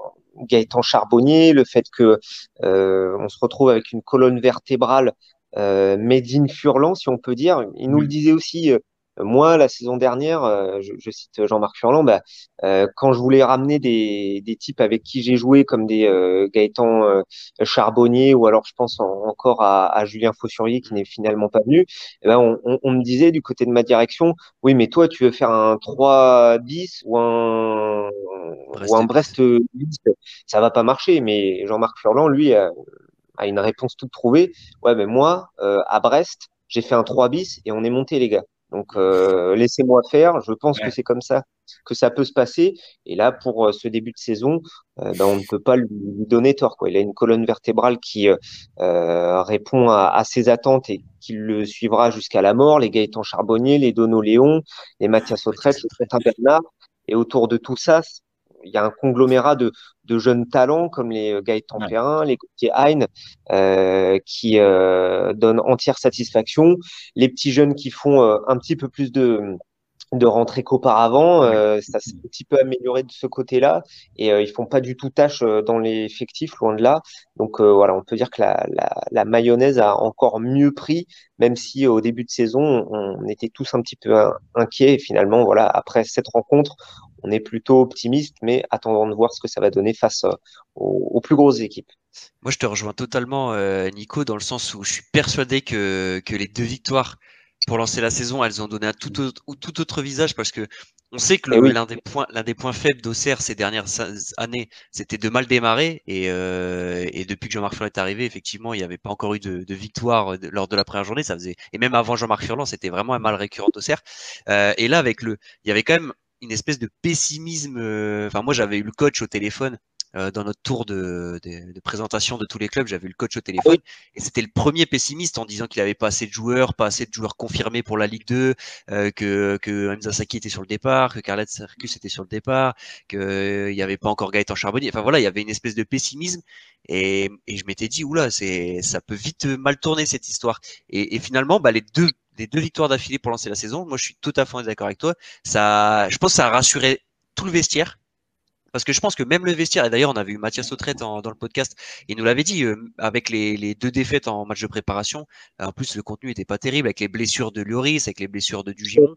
Gaëtan Charbonnier, le fait que euh, on se retrouve avec une colonne vertébrale euh, made in Furlan, si on peut dire. Il nous le disait aussi euh, Moi, la saison dernière, je, je cite Jean-Marc Furlan, bah, euh, quand je voulais ramener des, des types avec qui j'ai joué, comme des euh, Gaëtan euh, Charbonnier, ou alors je pense en, encore à, à Julien Faussurier qui n'est finalement pas venu, eh ben on, on, on me disait du côté de ma direction, oui, mais toi, tu veux faire un trois dix ou un Brest, ou un Brest dix, ça va pas marcher. Mais Jean-Marc Furlan, lui, a, a une réponse toute trouvée. Ouais, mais moi, euh, à Brest, j'ai fait un trois bis et on est monté, les gars. Donc, euh, laissez-moi faire. Je pense ouais. que c'est comme ça que ça peut se passer. Et là, pour euh, ce début de saison, euh, ben, on ne peut pas lui donner tort, quoi. Il a une colonne vertébrale qui euh, répond à, à ses attentes et qui le suivra jusqu'à la mort. Les Gaëtan Charbonnier, les Dono Léon, les Mathias Autret, les Bernard. Et autour de tout ça, il y a un conglomérat de, de jeunes talents comme les Gaëtan ouais. Perrin, les Gauthier Hein, euh, qui euh, donnent entière satisfaction. Les petits jeunes qui font euh, un petit peu plus de, de rentrées qu'auparavant, euh, ça s'est un petit peu amélioré de ce côté-là. Et euh, ils ne font pas du tout tâche euh, dans l'effectif, loin de là. Donc euh, voilà, on peut dire que la, la, la mayonnaise a encore mieux pris, même si euh, au début de saison, on était tous un petit peu un, inquiets. Et finalement, voilà, après cette rencontre, on est plutôt optimiste, mais attendons de voir ce que ça va donner face aux, aux plus grosses équipes. Moi, je te rejoins totalement, euh, Nico, dans le sens où je suis persuadé que, que les deux victoires pour lancer la saison, elles ont donné un tout autre, tout autre visage, parce que on sait que oui. l'un des points, l'un des points faibles d'Auxerre ces dernières années, c'était de mal démarrer. Et, euh, et depuis que Jean-Marc Furlan est arrivé, effectivement, il n'y avait pas encore eu de, de victoire lors de la première journée. Ça faisait, et même avant Jean-Marc Furlan, c'était vraiment un mal récurrent d'Auxerre. Euh, et là, avec le, il y avait quand même une espèce de pessimisme. Enfin, moi, j'avais eu le coach au téléphone euh, dans notre tour de, de, de présentation de tous les clubs. J'avais eu le coach au téléphone et c'était le premier pessimiste en disant qu'il avait pas assez de joueurs, pas assez de joueurs confirmés pour la Ligue deux, euh, que, que Hamza Sakhi était sur le départ, que Khalid Boutaïb était sur le départ, qu'il n'y euh, avait pas encore Gaëtan Charbonnier. Enfin voilà, il y avait une espèce de pessimisme et, et je m'étais dit oula, c'est, ça peut vite mal tourner cette histoire. Et, et finalement, bah, les deux. Les deux victoires d'affilée pour lancer la saison, moi je suis tout à fait d'accord avec toi. Ça, je pense que ça a rassuré tout le vestiaire. Parce que je pense que même le vestiaire, et d'ailleurs on avait eu Mathias Autret dans, dans le podcast, il nous l'avait dit, euh, avec les, les deux défaites en match de préparation, en plus le contenu n'était pas terrible, avec les blessures de Lloris, avec les blessures de Du Gimon.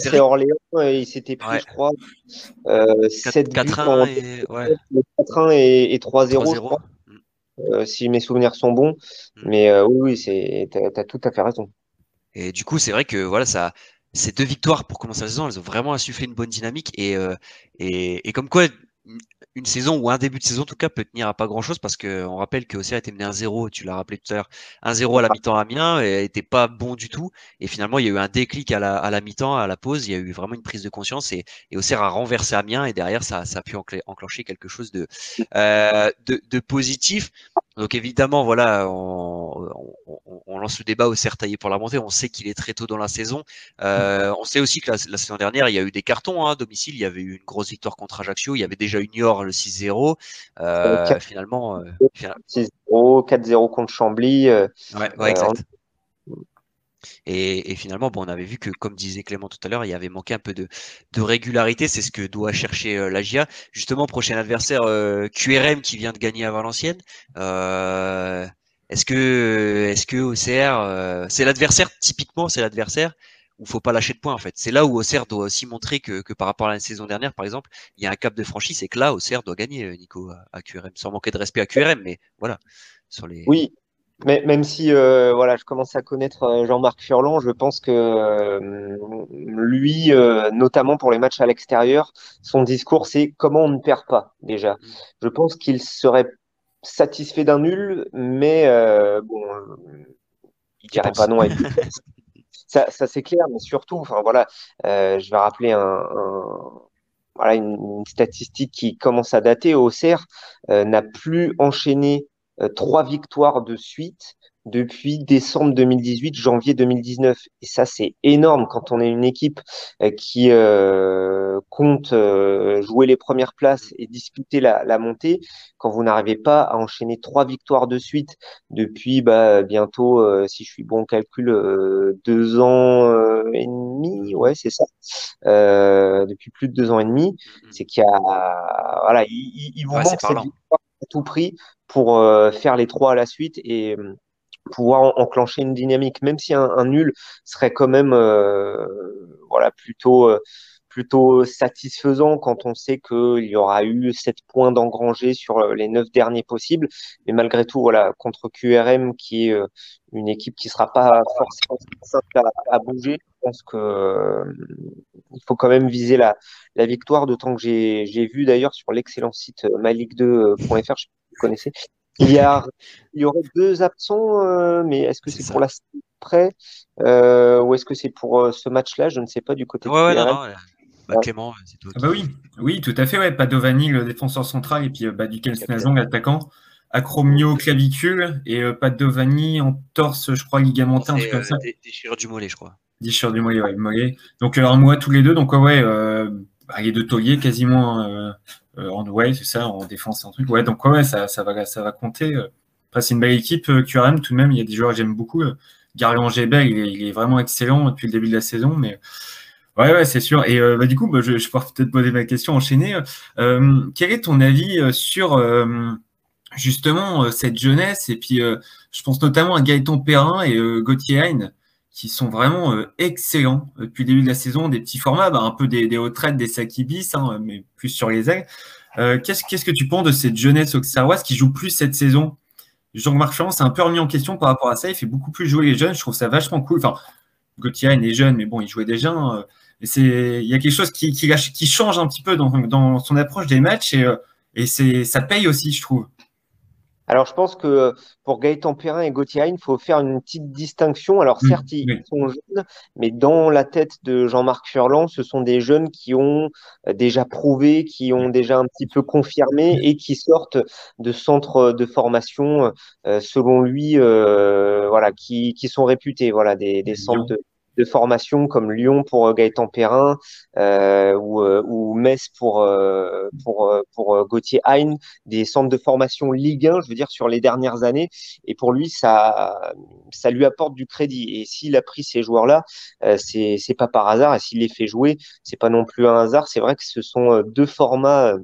C'est Orléans, et il s'était pris, ouais. je crois, euh, sept quatre un et, ouais. et, et trois zéro. Mm. Euh, si mes souvenirs sont bons. Mm. Mais euh, oui, oui, tu as tout à fait raison. Et du coup, c'est vrai que voilà, ça, ces deux victoires pour commencer la saison, elles ont vraiment insufflé une bonne dynamique. Et, euh, et, et comme quoi, une saison ou un début de saison, en tout cas, peut tenir à pas grand-chose, parce qu'on rappelle que Auxerre était mené un zéro, tu l'as rappelé tout à l'heure, un zéro à la mi-temps à Amiens, et n'était pas bon du tout. Et finalement, il y a eu un déclic à la, à la mi-temps, à la pause, il y a eu vraiment une prise de conscience, et, et Auxerre a renversé Amiens, et derrière, ça, ça a pu enclencher quelque chose de, euh, de, de positif. Donc évidemment, voilà, on, on, on lance le débat Auxerre taillé pour la montée. On sait qu'il est très tôt dans la saison. Euh, on sait aussi que la, la saison dernière, il y a eu des cartons, hein, à domicile. Il y avait eu une grosse victoire contre Ajaccio. Il y avait déjà eu Niort le six zéro. Euh, quatre, finalement, euh, finalement. six zéro, quatre zéro contre Chambly. Euh, ouais, ouais, exact. Euh, Et, et finalement, bon, on avait vu que, comme disait Clément tout à l'heure, il y avait manqué un peu de, de régularité. C'est ce que doit chercher euh, la G I A. Justement, prochain adversaire, euh, Q R M qui vient de gagner à Valenciennes. Euh, est-ce que, est-ce que Auxerre, euh, c'est l'adversaire typiquement, c'est l'adversaire où faut pas lâcher de points en fait. C'est là où Auxerre doit aussi montrer que, que par rapport à la saison dernière, par exemple, il y a un cap de franchise et que là, Auxerre doit gagner, Nico, à, à Q R M, sans manquer de respect à Q R M, mais voilà, sur les. Oui. Mais même si euh, voilà, je commence à connaître Jean-Marc Furlan, je pense que euh, lui, euh, notamment pour les matchs à l'extérieur, son discours, c'est comment on ne perd pas déjà. Je pense qu'il serait satisfait d'un nul, mais euh, bon, il dirait pas non à lui. Ça, ça c'est clair, mais surtout, enfin voilà, euh, je vais rappeler un. un... voilà une, une statistique qui commence à dater. Auxerre euh, n'a plus enchaîné Euh, trois victoires de suite depuis décembre deux mille dix-huit, janvier deux mille dix-neuf. Et ça, c'est énorme quand on est une équipe euh, qui euh, compte euh, jouer les premières places et disputer la, la montée. Quand vous n'arrivez pas à enchaîner trois victoires de suite depuis bah, bientôt, euh, si je suis bon au calcul, euh, deux ans euh, et demi, ouais, c'est ça. Euh, depuis plus de deux ans et demi, c'est qu'il y a, voilà, il, il vous ouais, manque cette victoire à tout prix pour euh, faire les trois à la suite et pouvoir enclencher une dynamique, même si un, un nul serait quand même euh, voilà, plutôt, euh, plutôt satisfaisant quand on sait qu'il y aura eu sept points d'engrangés sur les neuf derniers possibles. Mais malgré tout, voilà, contre Q R M, qui est euh, une équipe qui ne sera pas forcément simple à, à bouger, je pense qu'il euh, faut quand même viser la, la victoire, d'autant que j'ai vu d'ailleurs sur l'excellent site ma ligue deux point F R, je ne sais pas si vous connaissez, Il y, a, il y aurait deux absents, euh, mais est-ce que c'est est pour la semaine près euh, ou est-ce que c'est pour euh, ce match-là? Je ne sais pas du côté ouais, de ouais, non, non, ouais. Bah, Clément, c'est toi. Ah bah oui, oui, tout à fait. Ouais. Padovani, le défenseur central, et puis bah, Dukens Nazon, l'attaquant. Acromio, clavicule, et euh, Padovani en torse, je crois, ligamentin. Euh, déchirure du mollet, je crois. Déchirure du mollet, ouais, mollet. Donc, alors, moi, tous les deux, donc, ouais, euh, bah, les deux tauliers quasiment. Euh, Euh, en ouais, c'est ça, en défense, c'est un truc. Ouais, donc ouais, ça, ça, va, ça va compter. Après, c'est une belle équipe, Q R M, tout de même, il y a des joueurs que j'aime beaucoup. Garland Gebel, il, il est vraiment excellent depuis le début de la saison, mais ouais, ouais, c'est sûr. Et euh, bah, du coup, bah, je, je pourrais peut-être poser ma question, enchaîner. Euh, quel est ton avis sur euh, justement cette jeunesse? Et puis, euh, je pense notamment à Gaëtan Perrin et euh, Gauthier Hein, qui sont vraiment euh, excellents depuis le début de la saison, des petits formats, bah, un peu des, des retraites, des sakibis, hein, mais plus sur les ailes. Euh, Qu'est-ce qu'est-ce que tu penses de cette jeunesse auxerroise qui joue plus cette saison? Jean-Marc Furlan s'est un peu remis en question par rapport à ça, il fait beaucoup plus jouer les jeunes, je trouve ça vachement cool. Enfin, Gauthier Hein est jeune, mais bon, il jouait déjà. Hein, mais il y a quelque chose qui, qui, qui change un petit peu dans, dans son approche des matchs, et, et ça paye aussi, je trouve. Alors, je pense que pour Gaëtan Perrin et Gauthier Hein, il faut faire une petite distinction. Alors, certes, ils oui. sont jeunes, mais dans la tête de Jean-Marc Furlan, ce sont des jeunes qui ont déjà prouvé, qui ont déjà un petit peu confirmé et qui sortent de centres de formation, euh, selon lui, euh, voilà, qui, qui sont réputés, voilà, des, des centres de de formation comme Lyon pour Gaëtan Perrin euh, ou, ou Metz pour, euh, pour, pour Gauthier Hein, des centres de formation Ligue un, je veux dire, sur les dernières années. Et pour lui, ça, ça lui apporte du crédit. Et s'il a pris ces joueurs-là, euh, c'est c'est pas par hasard. Et s'il les fait jouer, c'est pas non plus un hasard. C'est vrai que ce sont deux formats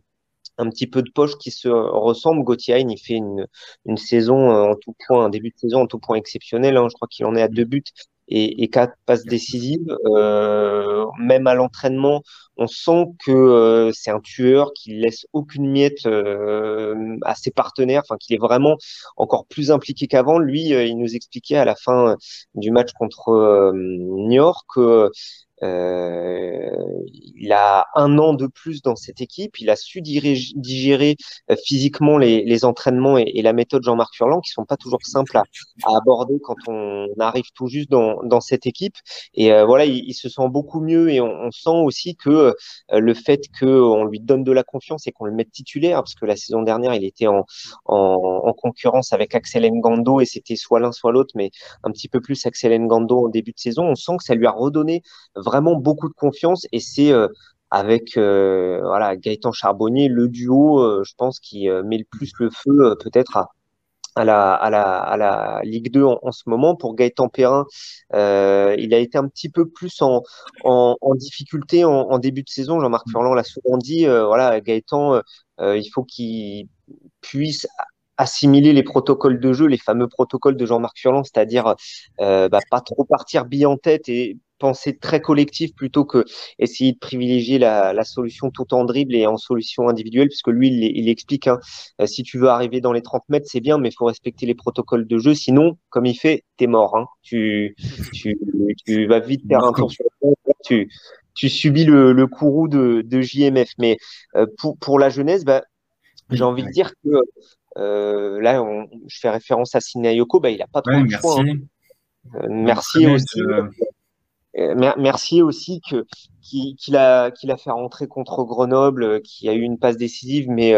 un petit peu de poche qui se ressemblent. Gauthier Hein, il fait une, une saison en tout point, un début de saison en tout point exceptionnel. Hein. Je crois qu'il en est à deux buts et quatre passes décisives. Euh, même à l'entraînement, on sent que euh, c'est un tueur qui laisse aucune miette euh, à ses partenaires, enfin qu'il est vraiment encore plus impliqué qu'avant. Lui, euh, il nous expliquait à la fin du match contre euh, Niort que Euh, il a un an de plus dans cette équipe, il a su digérer, digérer euh, physiquement les, les entraînements et, et la méthode Jean-Marc Furlan, qui sont pas toujours simples à, à aborder quand on arrive tout juste dans, dans cette équipe. Et euh, voilà, il, il se sent beaucoup mieux, et on, on sent aussi que euh, le fait qu'on lui donne de la confiance et qu'on le mette titulaire, parce que la saison dernière, il était en, en, en concurrence avec Axel Ngando, et c'était soit l'un soit l'autre, mais un petit peu plus Axel Ngando en début de saison. On sent que ça lui a redonné vraiment vraiment beaucoup de confiance, et c'est euh, avec euh, voilà, Gaëtan Charbonnier, le duo, euh, je pense, qui euh, met le plus le feu euh, peut-être à, à, la, à, la, à la Ligue deux en, en ce moment. Pour Gaëtan Perrin, euh, il a été un petit peu plus en, en, en difficulté en, en début de saison. Jean-Marc Furlan l'a souvent dit, euh, voilà, Gaëtan, euh, il faut qu'il puisse assimiler les protocoles de jeu, les fameux protocoles de Jean-Marc Furlan, c'est-à-dire euh, bah, pas trop partir bille en tête et penser très collectif plutôt que essayer de privilégier la, la solution tout en dribble et en solution individuelle, puisque lui, il, il explique, hein, si tu veux arriver dans les trente mètres, c'est bien, mais il faut respecter les protocoles de jeu, sinon, comme il fait, t'es mort. Hein. Tu, tu, tu vas vite faire un tour sur le terrain, tu, tu subis le, le courroux de, de J M F. Mais euh, pour, pour la jeunesse, bah, j'ai envie de dire que euh, là, on, je fais référence à Sinayoko, bah, il n'a pas trop ouais, de choix. Hein. Euh, merci aussi. De... Merci aussi que qu'il a qu'il a fait rentrer contre Grenoble, qui a eu une passe décisive, mais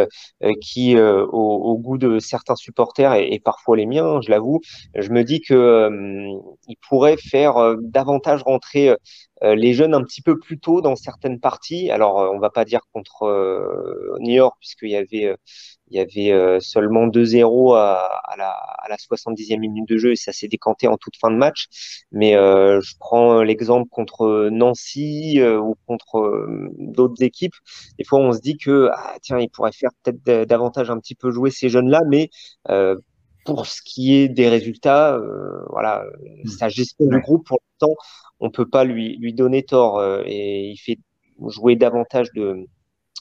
qui, au, au goût de certains supporters et, et parfois les miens, je l'avoue, je me dis que euh, il pourrait faire davantage rentrer les jeunes un petit peu plus tôt dans certaines parties. Alors, on va pas dire contre euh, Niort, puisqu'il y avait, euh, il y avait euh, seulement deux zéro à, à, la, à la soixante-dixième minute de jeu, et ça s'est décanté en toute fin de match. Mais euh, je prends l'exemple contre Nancy euh, ou contre euh, d'autres équipes. Des fois, on se dit que, ah, tiens, il pourrait faire peut-être davantage un petit peu jouer ces jeunes-là, mais euh, pour ce qui est des résultats, euh, voilà, mmh. sa gestion ouais. du groupe, pour l'instant, on ne peut pas lui, lui donner tort. Euh, et il fait jouer davantage de,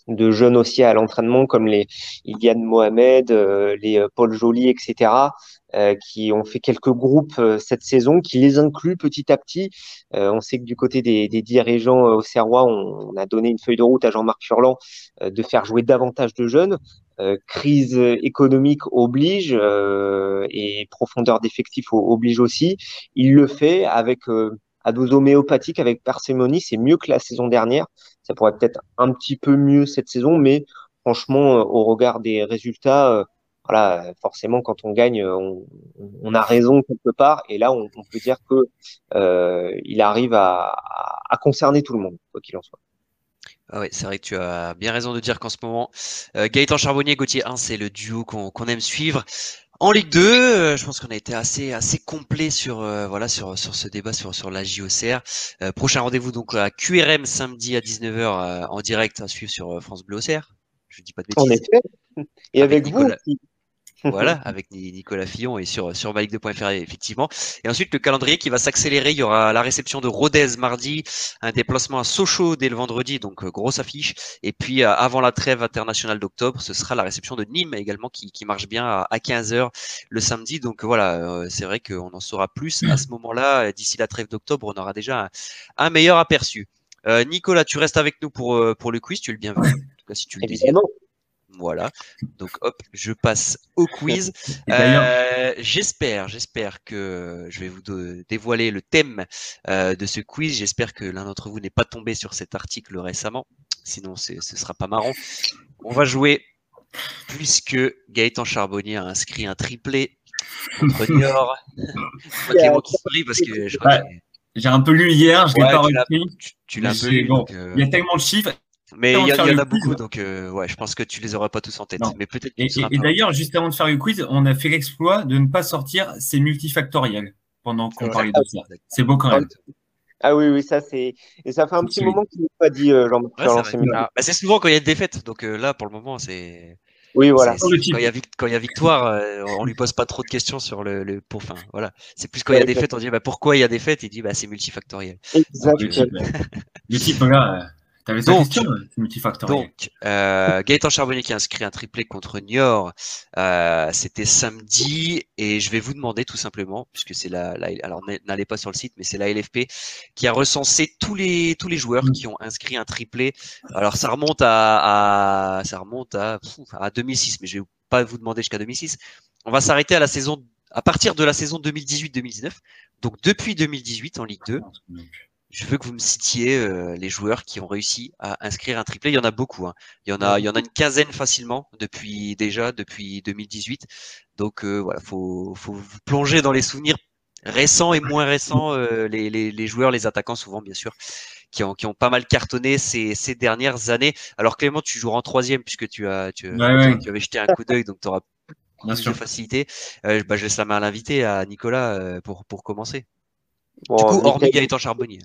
de jeunes aussi à l'entraînement, comme les Iliane Mohamed, euh, les Paul Joly, et cetera, euh, qui ont fait quelques groupes euh, cette saison, qui les incluent petit à petit. Euh, on sait que du côté des, des dirigeants euh, au Serrois, on, on a donné une feuille de route à Jean-Marc Furlan euh, de faire jouer davantage de jeunes. Euh, crise économique oblige euh, et profondeur d'effectifs oblige aussi. Il le fait avec euh, à dose homéopathique, avec parcimonie. C'est mieux que la saison dernière. Ça pourrait peut-être un petit peu mieux cette saison, mais franchement, euh, au regard des résultats, euh, voilà, forcément, quand on gagne, on, on a raison quelque part. Et là, on, on peut dire que euh, il arrive à, à concerner tout le monde, quoi qu'il en soit. Ah oui, c'est vrai que tu as bien raison de dire qu'en ce moment, euh, Gaëtan Charbonnier, Gauthier Hein, c'est le duo qu'on qu'on aime suivre. En Ligue deux, euh, je pense qu'on a été assez assez complet sur euh, voilà sur sur ce débat sur sur la J O C R. Euh, prochain rendez-vous donc à Q R M samedi à dix-neuf heures euh, en direct à suivre sur euh, France Bleu Auxerre. Je dis pas de bêtises. En effet. Et avec, avec vous Nicolas... aussi. Voilà, avec Nicolas Fillon et sur sur maligue deux point f r effectivement. Et ensuite le calendrier qui va s'accélérer, il y aura la réception de Rodez mardi, un déplacement à Sochaux dès le vendredi, donc grosse affiche. Et puis avant la trêve internationale d'octobre, ce sera la réception de Nîmes également qui qui marche bien à quinze heures le samedi. Donc voilà, c'est vrai qu'on en saura plus à ce moment-là. D'ici la trêve d'octobre, on aura déjà un, un meilleur aperçu. Euh, Nicolas, tu restes avec nous pour pour le quiz, tu es le bienvenu. En tout cas si tu le désires. Voilà, donc hop, je passe au quiz. Euh, j'espère, j'espère que je vais vous dévoiler le thème euh, de ce quiz. J'espère que l'un d'entre vous n'est pas tombé sur cet article récemment, sinon ce ne sera pas marrant. On va jouer, puisque Gaëtan Charbonnier a inscrit un triplé contre Niort. parce que je crois ouais, que... J'ai un peu lu hier, je ne ouais, l'ai pas repris. Tu, tu l'as un peu lu, bon, donc, euh... Il y a tellement de chiffres. Mais il y, y, y en a beaucoup, donc euh, ouais, je pense que tu les auras pas tous en tête. Non. Mais peut-être. Et, et, et d'ailleurs, juste avant de faire le quiz, on a fait l'exploit de ne pas sortir ces multifactoriels pendant qu'on parlait de ça. C'est beau quand même. Ah oui, oui, ça c'est. Et ça fait un petit oui. moment qu'il n'est pas dit euh, Jean-Marc Furlan. Ouais, ah, bah, c'est souvent quand il y a une défaite, donc euh, là pour le moment c'est. Oui, voilà. C'est, c'est, quand il y a, quand il y a victoire, euh, on lui pose pas trop de questions sur le, le pour. Enfin, voilà. C'est plus quand il y a des fêtes, on dit bah pourquoi il y a des fêtes, il dit bah c'est multifactoriel. Exactement. Le type là. T'avais donc, question, donc euh, Gaëtan Charbonnier qui a inscrit un triplé contre Niort, euh, c'était samedi, et je vais vous demander tout simplement, puisque c'est la, la alors n'allez pas sur le site, mais c'est la L F P qui a recensé tous les tous les joueurs qui ont inscrit un triplé. Alors ça remonte à, à ça remonte à, à deux mille six, mais je vais pas vous demander jusqu'à deux mille six. On va s'arrêter à la saison, à partir de la saison deux mille dix-huit deux mille dix-neuf. Donc depuis deux mille dix-huit en Ligue deux. Je veux que vous me citiez euh, les joueurs qui ont réussi à inscrire un triplé. Il y en a beaucoup. Hein. Il y en a, il y en a une quinzaine facilement depuis déjà depuis deux mille dix-huit. Donc euh, voilà, faut, faut vous plonger dans les souvenirs récents et moins récents, euh, les, les, les joueurs, les attaquants souvent bien sûr, qui ont qui ont pas mal cartonné ces, ces dernières années. Alors Clément, tu joueras en troisième puisque tu as tu, ouais, tu, ouais. tu avais jeté un coup d'œil, donc tu auras plus de facilité. Euh, bah, je laisse la main à l'invité, à Nicolas, euh, pour pour commencer. Bon, du coup, hormis Gaëtan Charbonnier.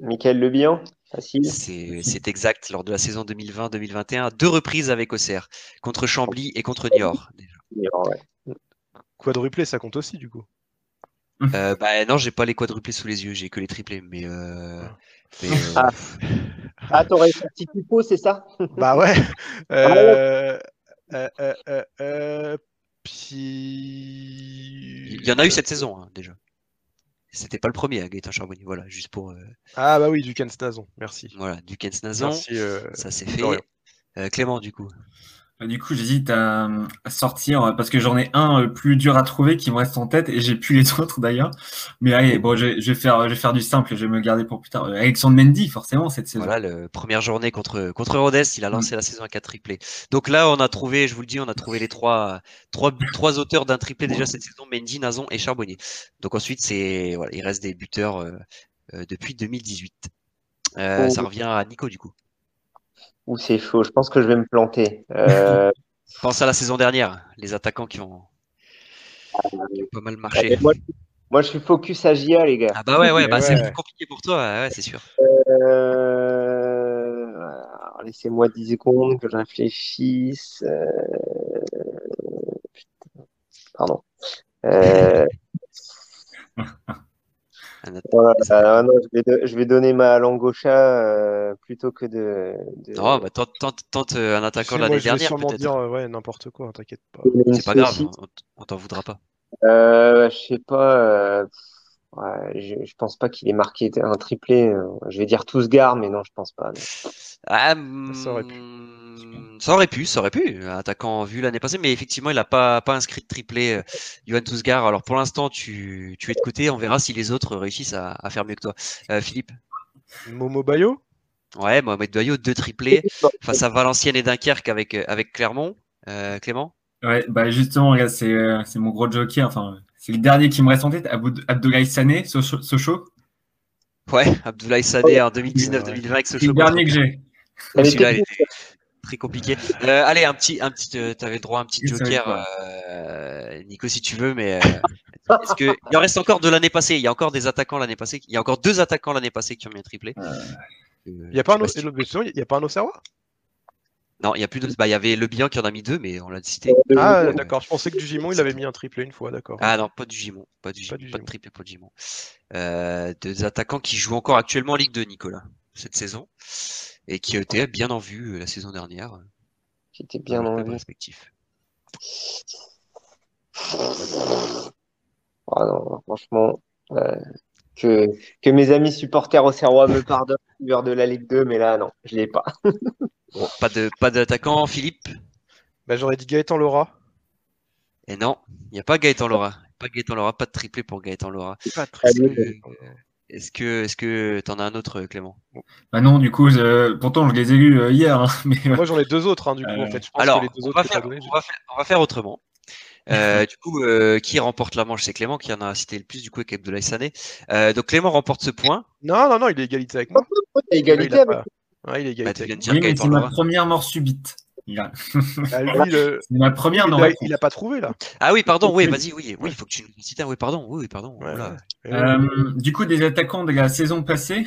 Mickaël Le Bihan, facile. C'est, c'est exact, lors de la saison deux mille vingt deux mille vingt et un, deux reprises avec Auxerre, contre Chambly et contre Niort. Ouais. Quadruplé, ça compte aussi, du coup euh, bah, non, j'ai pas les quadruplés sous les yeux, j'ai que les triplés. Mais, euh, mais euh... Ah, ah t'aurais fait un petit typo, c'est ça? Bah ouais. Euh, euh, euh, euh, euh, puis... Il y en a eu cette saison, hein, déjà. C'était pas le premier, hein, Gaëtan Charbonnier, voilà, juste pour... Euh... Ah bah oui, Dukens Nazon, merci. Voilà, Dukens Nazon, euh, ça c'est fait. Euh, Clément, du coup bah, du coup, j'hésite à, à sortir, parce que j'en ai un euh, plus dur à trouver qui me reste en tête, et j'ai plus les autres d'ailleurs. Mais allez, bon, je, je, vais faire, je vais faire du simple, je vais me garder pour plus tard. Euh, Alexandre Mendy, forcément, cette saison. Voilà, la première journée contre, contre Rodez, il a lancé mmh. la saison à quatre triplés. Donc là, on a trouvé, je vous le dis, on a trouvé les trois, trois, trois auteurs d'un triplé déjà cette saison, Mendy, Nazon et Charbonnier. Donc ensuite, c'est, voilà, il reste des buteurs euh, euh, depuis deux mille dix-huit. Euh, oh. Ça revient à Nico, du coup. Ou c'est chaud, je pense que je vais me planter. Euh... Pense à la saison dernière, les attaquants qui ont, qui ont pas mal marché. Moi, moi, je suis focus à J A, les gars. Ah bah ouais, ouais, bah ouais. C'est compliqué pour toi, ouais, c'est sûr. Euh... Alors, laissez-moi dix secondes que je réfléchisse. Euh... Pardon. Euh... Voilà, euh, non, je, vais de, je vais donner ma langue au chat euh, plutôt que de. de... Non, bah, tente, tente, tente un attaquant de l'année dernière. Je vais sûrement dire euh, ouais, n'importe quoi, t'inquiète pas. C'est pas grave, on, on t'en voudra pas. Euh, je sais pas, euh, ouais, je, je pense pas qu'il ait marqué un triplé. Euh, je vais dire Tousgar, mais non, je pense pas. Mais... Ah, ça aurait pu. Ça aurait pu, ça aurait pu, attaquant vu l'année passée, mais effectivement, il n'a pas, pas inscrit de triplé, euh, Johan Tousgar. Alors pour l'instant, tu, tu es de côté, on verra si les autres réussissent à, à faire mieux que toi. Euh, Philippe Momo Bayo. Ouais, Mohamed Bayo, deux triplés face à Valenciennes et Dunkerque avec, avec Clermont. Euh, Clément Ouais, bah justement, c'est euh, mon gros joker, enfin, c'est le dernier qui me reste en tête, Abdoulaye Sané, Sochaux. Sochaux. Ouais, Abdoulaye Sané en deux mille dix-neuf deux mille vingt avec Sochaux. C'est le dernier que j'ai. Très compliqué. Euh, allez, un petit, un petit, t'avais droit à un petit joker, euh, Nico, si tu veux, mais euh, est-ce que il en reste encore de l'année passée. Il y a encore des attaquants l'année passée. Il y a encore deux attaquants l'année passée qui ont mis un triplé. Euh, il n'y a pas un autre. Il n'y a pas un Auxerrois. Non, il y a plus de. Bah, il y avait Le Bihan qui en a mis deux, mais on l'a cité. Ah, d'accord. Je pensais que Du Gimon, il avait mis un triplé une fois, d'accord. Ah non, pas Du Gimon, pas Du Gimon, pas de triplé, pas Du Gimon. Euh, des attaquants qui jouent encore actuellement en Ligue deux, Nicolas, cette saison. Et qui était bien en vue la saison dernière. Qui était bien en vue. Respectif. Oh non, franchement, euh, que, que mes amis supporters auxerrois me pardonnent de la Ligue deux, mais là, non, je ne l'ai pas. Bon, pas de, pas d'attaquant, Philippe. Bah, j'aurais dit Gaëtan Laura. Et non, il n'y a pas Gaëtan Laura. Pas Gaëtan Laura, pas de triplé pour Gaëtan Laura. Pas de triplé. Est-ce que est-ce que t'en as un autre, Clément? Bah non, du coup, je, pourtant je les ai lus hier. Hein, mais... Moi j'en ai deux autres, hein, du coup, euh... en fait. Je pense alors, que les deux on, autres va faire, donné, on, va faire, on va faire autrement. Euh, du coup, euh, qui remporte la manche? C'est Clément qui en a cité le plus, du coup, avec Abdoulaye Sané. Euh, donc Clément remporte ce point. Non, non, non, il est égalité avec moi. Il est égalité avec moi. Ah, il est égalité. Bah, oui, mais c'est ma première mort subite. A... Ah, lui, le... ma première non, il n'a pas trouvé là. Ah oui, pardon, oui, vas-y, oui, il oui, faut que tu nous cites. Oui, pardon, oui, pardon. Ouais, voilà. euh, du coup, des attaquants de la saison passée.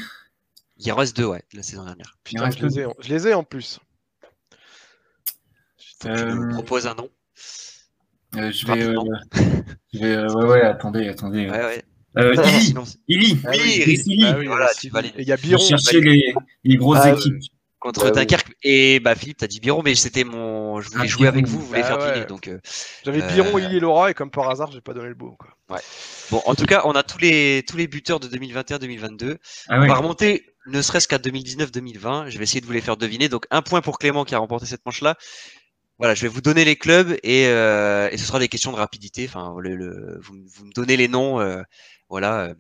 Il en reste deux, ouais, de la saison dernière. Putain, je les, ai, je les ai en plus. Euh... Je me propose un nom. Euh, je vais. Euh... je vais euh... ouais, ouais, attendez, attendez. Ouais, ouais. Euh, Illy, Illy, Illy, voilà, tu vas aller. Il y a Biron. Chercher les, les grosses ah, équipes. Euh... Contre ah, Dunkerque, oui. Et bah Philippe, t'as dit Biron, mais c'était mon. Je voulais ah, jouer Biron. Avec vous, vous voulez ah, faire ouais. Piner. Donc euh, j'avais Biron, Illy euh... et Laura, et comme par hasard, j'ai pas donné le beau. Quoi. Ouais. Bon, en tout cas, on a tous les tous les buteurs de deux mille vingt et un deux mille vingt-deux. Ah, on oui. va remonter, ne serait-ce qu'à deux mille dix-neuf deux mille vingt. Je vais essayer de vous les faire deviner. Donc un point pour Clément qui a remporté cette manche-là. Voilà, je vais vous donner les clubs et, euh, et ce sera des questions de rapidité. Enfin, le, le, vous, vous me donnez les noms, euh, voilà, euh,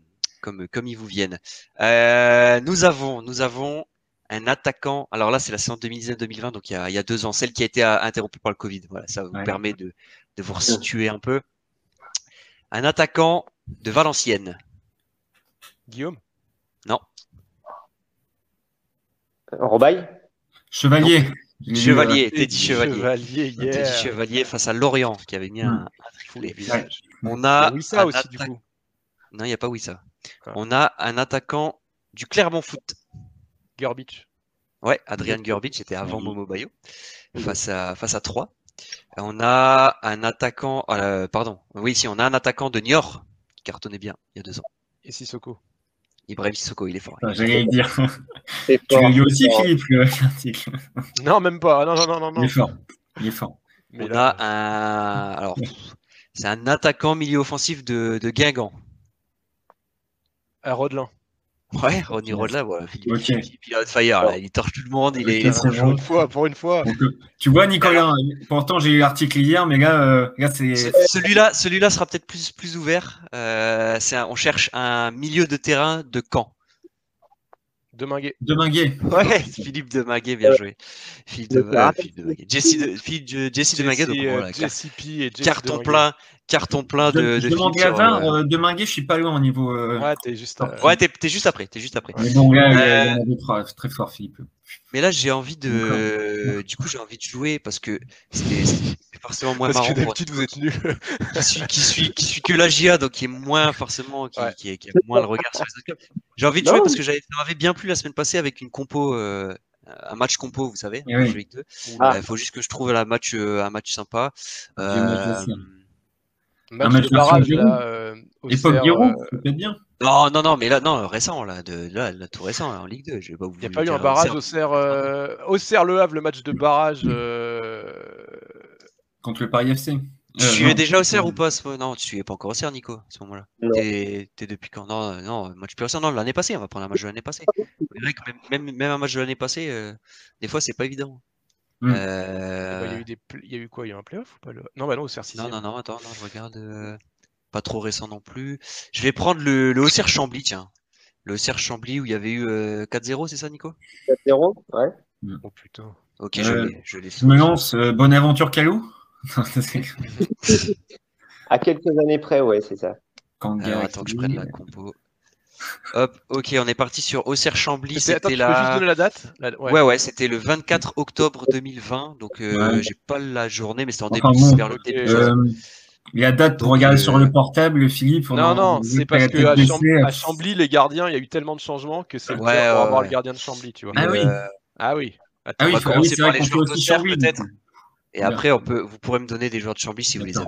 comme comme ils vous viennent. Euh, nous avons, nous avons. Un attaquant, alors là c'est la saison deux mille dix-neuf deux mille vingt, donc il y, a, il y a deux ans, celle qui a été interrompue par le Covid. Voilà, ça vous ouais. permet de, de vous resituer un peu. Un attaquant de Valenciennes. Guillaume? Non. Robaille? Chevalier. Non. Chevalier, euh, Teddy Chevalier. Chevalier, yeah. Teddy Chevalier face à Lorient qui avait mis un, un triplé. Ouais. On a. Il y a aussi, atta... du coup. Non, il n'y a pas Wissa. Ouais. On a un attaquant du Clermont Foot. Gurbic. Ouais, Adrian Gurbic, c'était avant Momo Bayo, face à, face à trois. On a un attaquant, euh, pardon, oui, si on a un attaquant de Niort, qui cartonnait bien il y a deux ans. Et Sissoko. Ibrahim Sissoko, il est fort. Ah, j'allais le dire. Tu l'as lu aussi, Philippe, l'article. Non, même pas. Non, non, non, non. Il est fort. Il est fort. Mais on là, a un. Alors, c'est un attaquant milieu offensif de, de Guingamp. À Rodelin. Ouais, Ronny Rodelin, voilà. Okay. Il pilote fire, là. Il torche tout le monde. Il okay, est pour une fois, pour une fois. Donc, tu vois, Nicolas, pourtant j'ai eu l'article hier, mais là, euh, là c'est. Celui-là, celui-là sera peut-être plus, plus ouvert. Euh, c'est un, on cherche un milieu de terrain de Caen. Deminguet. Deminguet. Ouais, Philippe Deminguet, bien joué. Philippe Deminguet. Jesse Deminguet, donc voilà. Jesse P et Jesse carton plein, carton plein de. Deminguet à vingt, Deminguet, je suis pas loin au niveau. Ouais, t'es juste. Ouais, t'es juste après, t'es juste après. Donc là, très fort, Philippe. Mais là, j'ai envie de. Du coup, j'ai envie de jouer parce que c'était forcément moins marrant. Parce que d'habitude, vous êtes nuls. Qui suit, qui suit que la J A, donc qui est moins forcément, qui a moins le regard sur les autres. J'ai envie de jouer parce que j'avais bien plus la semaine passée avec une compo, euh, un match compo, vous savez. Il oui. ah. euh, faut juste que je trouve la match, euh, un match sympa. Euh, Match, un match de barrage, là, euh, l'époque Biron, c'était bien. Non, non, non, mais là, non, récent, là, de, là, là tout récent, là, en Ligue deux. Je vais pas vous il n'y a pas eu un barrage au Auxerre, euh, Auxerre Le Havre, le match de barrage euh... contre le Paris F C. Euh, tu non. es déjà Auxerre ou pas ce... Non, tu es pas encore Auxerre, Nico, à ce moment-là. T'es, t'es depuis quand? Non, non, match plus Auxerre, non, l'année passée, on va prendre un match de l'année passée. Même, même, même un match de l'année passée, euh, des fois, c'est pas évident. Mmh. Euh... Bah, il, y a eu des pl... il y a eu quoi? Il y a eu un playoff ou pas le... Non, bah non, Auxerre six. Non, non, non, attends, non, je regarde. Euh... Pas trop récent non plus. Je vais prendre le, le Auxerre Chambly, tiens. Le Auxerre Chambly où il y avait eu euh, quatre zéro, c'est ça, Nico? quatre zéro, ouais. Mmh. Oh putain. Ok, euh, je l'ai. Je me lance, euh, bonne aventure Calou. À quelques années près, ouais, c'est ça. Quand Alors, attends que je prenne la compo. Hop, ok, on est parti sur Auxerre Chambly. C'était la... Tu peux juste donner la date? La... Ouais, ouais, ouais, c'était le vingt-quatre octobre deux mille vingt. Donc, euh, ouais. J'ai pas la journée, mais c'était en enfin, début, bon, vers le début. Euh, la date, donc, regarde euh... sur le portable, Philippe. On non, a... non, c'est parce qu'à Chambly, à Chambly, les gardiens, il y a eu tellement de changements que c'est ouais, pour euh... avoir le gardien de Chambly, tu vois. Ah oui. Euh... Ah oui. Attends, ah oui, on va commencer par les joueurs d'Auxerre, peut-être. Et après, on peut, vous pourrez me donner des joueurs de Chambly si vous les avez.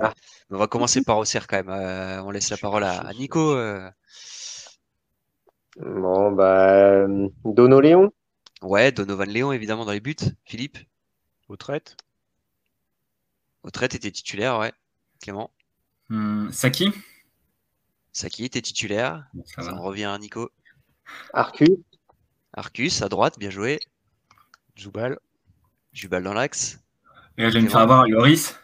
On va commencer par Auxerre quand même. Euh, on laisse la parole à, à Nico. Euh... Bon, bah, Dono Léon. Ouais, Donovan Léon, évidemment, dans les buts. Philippe. Autret. Autret était titulaire, ouais. Clément. Hum, Sakhi. Sakhi était titulaire. Bon, ça ça en revient à Nico. Arcus. Arcus, à droite, bien joué. Jubal. Jubal dans l'axe. Et je vais me faire avoir Loris.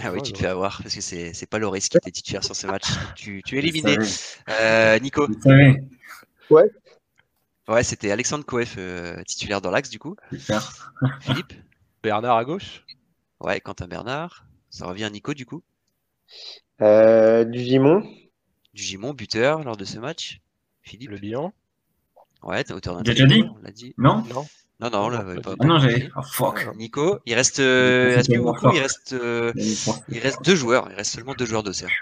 Ah oui, tu te fais avoir, parce que c'est, c'est pas Loris qui était titulaire sur ce match. Tu, tu es éliminé. Euh, Nico. Ouais. Ouais, c'était Alexandre Coeff, euh, titulaire dans l'axe, du coup. Super. Philippe. Bernard à gauche. Ouais, Quentin Bernard. Ça revient à Nico, du coup. Euh, du Gimon. Du Gimon, buteur lors de ce match. Philippe. Le Bihan. Ouais, t'as auteur d'un déjà dit. On l'a dit. Non. Non. Non, non, on l'avait pas. Ah non, j'ai. Oh, fuck. Nico, il reste, euh, il reste plus beaucoup. Il reste, euh, il reste deux joueurs. Il reste seulement deux joueurs d'Auxerre.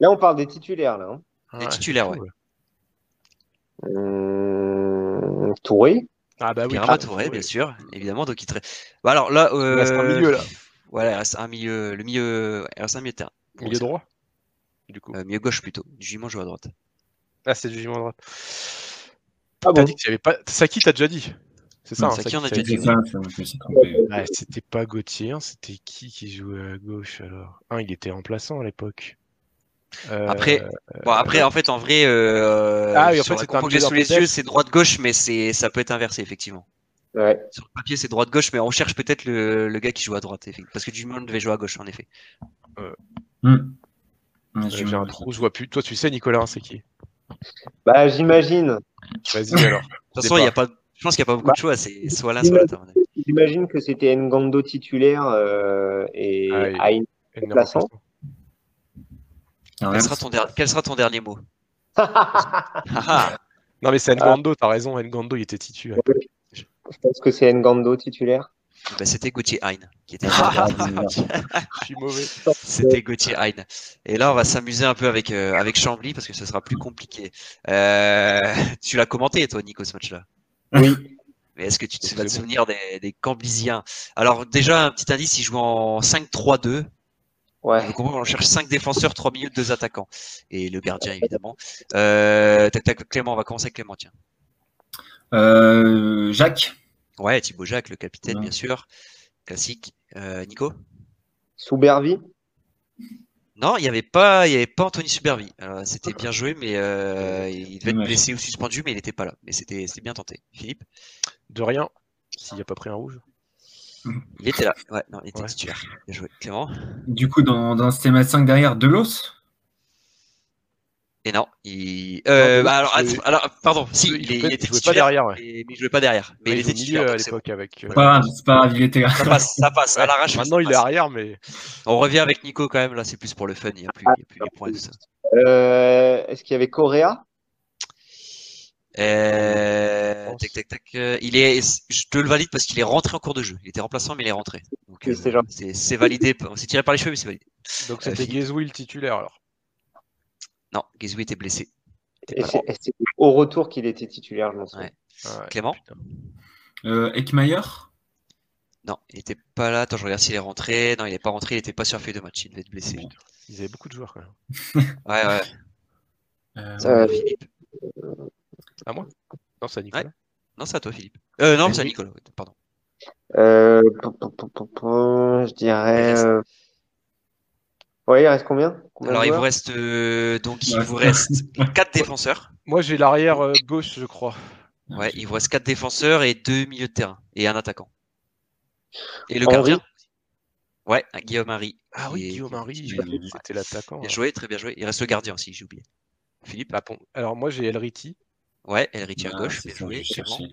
Là, on parle des titulaires, là. Hein. Ah, des titulaires, ouais. ouais. Hum... Touré. Ah bah oui. Perrin ah, Touré, bien sûr, évidemment. Donc il. Tra... Bah, alors là, euh... il reste un milieu là. Voilà, il reste un milieu, le milieu, ouais, il reste un milieu de terrain. Milieu bon, droit. Du coup. Euh, milieu gauche plutôt. Du Gimon joue à droite. Ah, c'est du Gimon à droite. Ah, t'as bon. dit que j'avais pas. Sakhi, t'as déjà dit. C'est ça, non, ça, qui on a déjà dit. Ah, c'était pas Gauthier, hein, c'était qui qui jouait à gauche alors? Ah, il était remplaçant à l'époque. Euh, après, euh, bon, après, en fait, en vrai, euh, ah, oui, en sur fait, la compo que j'ai sous les yeux, c'est droite-gauche, mais c'est, ça peut être inversé, effectivement. Ouais. Sur le papier, c'est droite-gauche, mais on cherche peut-être le, le gars qui joue à droite, parce que Dumont devait jouer à gauche, en effet. Euh, hum. euh, j'ai un trou, je vois plus. Toi, tu sais, Nicolas, hein, c'est qui? Bah, j'imagine. Vas-y, alors. De toute façon, il n'y a pas... Je pense qu'il n'y a pas beaucoup bah, de choix, c'est soit l'un, soit l'autre. J'imagine que c'était Ngando titulaire euh, et ah, Hein remplaçant. Quel sera ton, der... Quel sera ton dernier mot? Non mais c'est Ngando, t'as raison, Ngando il était titulaire. Je pense que c'est Ngando titulaire. Bah, c'était Gauthier Hein qui était Je suis mauvais. C'était Gauthier Hein. Et là, on va s'amuser un peu avec, euh, avec Chambly parce que ce sera plus compliqué. Euh, tu l'as commenté, toi, Nico, ce match-là? Oui. Mais est-ce que tu te vas te souvenir des, des Camblisiens? Alors, déjà, un petit indice, ils jouent en cinq trois deux. Ouais. Donc, on cherche cinq défenseurs, trois milieux, deux attaquants. Et le gardien, évidemment. Euh, tac, tac, Clément, on va commencer avec Clément, tiens. Euh, Jacques. Ouais, Thibaut Jacques, le capitaine, ouais. Bien sûr. Classique. Euh, Nico? Soubervie. Non, il n'y avait pas, il y avait pas Anthony Soubervie. C'était bien joué, mais euh, il devait être blessé ou suspendu, mais il n'était pas là. Mais c'était, c'était bien tenté. Philippe? De rien, s'il n'y a pas pris un rouge. Il était là. Ouais, non, il était ouais. titulaire. Bien joué. Clément? Du coup, dans, dans un système à cinq derrière, Delos? Et non, il. Euh, non, bah, alors, je... alors, pardon, si, il, il, il était titulaire. Pas derrière, ouais. Mais il ne jouait pas derrière. Mais ouais, il était titulaire à l'époque avec. Euh... Pas, c'est pas grave, il était là. Ça passe, ça passe. Ouais, à l'arrache. Maintenant, il est arrière, mais. On revient avec Nico quand même, là, c'est plus pour le fun, il n'y a plus, ah, il y a plus les points de ça. Euh, est-ce qu'il y avait Correa? euh... Tac, tac, tac. Euh, il est... Je te le valide parce qu'il est rentré en cours de jeu. Il était remplaçant, mais il est rentré. Donc, euh, c'est, c'est, c'est validé. On s'est tiré par les cheveux, mais c'est validé. Donc, c'était euh, Guézoui le titulaire alors? Non, Guézoui était blessé. Et c'est, et c'est au retour qu'il était titulaire, je m'en souviens. Ouais. Ah ouais, Clément? euh, Ekmayer? Non, il n'était pas là. Attends, je regarde s'il est rentré. Non, il n'est pas rentré. Il n'était pas sur la feuille de match. Il devait être blessé. Putain. Ils avaient beaucoup de joueurs quand même. ouais, ouais. Euh... Ça va, Philippe. À moi? Non, c'est à Nicolas. Ouais. Non, c'est à toi, Philippe. Euh, non, c'est à Nicolas. Pardon. Euh, pom, pom, pom, pom, pom, je dirais. Euh... Ouais, il reste combien, combien Alors, il vous reste euh, donc il ouais. vous reste quatre défenseurs. Moi, j'ai l'arrière euh, gauche, je crois. Ouais, il vous reste quatre défenseurs et deux milieux de terrain et un attaquant. Et le gardien. Ouais, Guillaume Henry. Ah oui, est... Guillaume Henry, c'était l'attaquant. Bien joué, très bien joué. Il reste le gardien aussi, j'ai oublié. Philippe. Alors moi, j'ai El Riti. Ouais, El Riti à ah, gauche. Bien joué. Bon.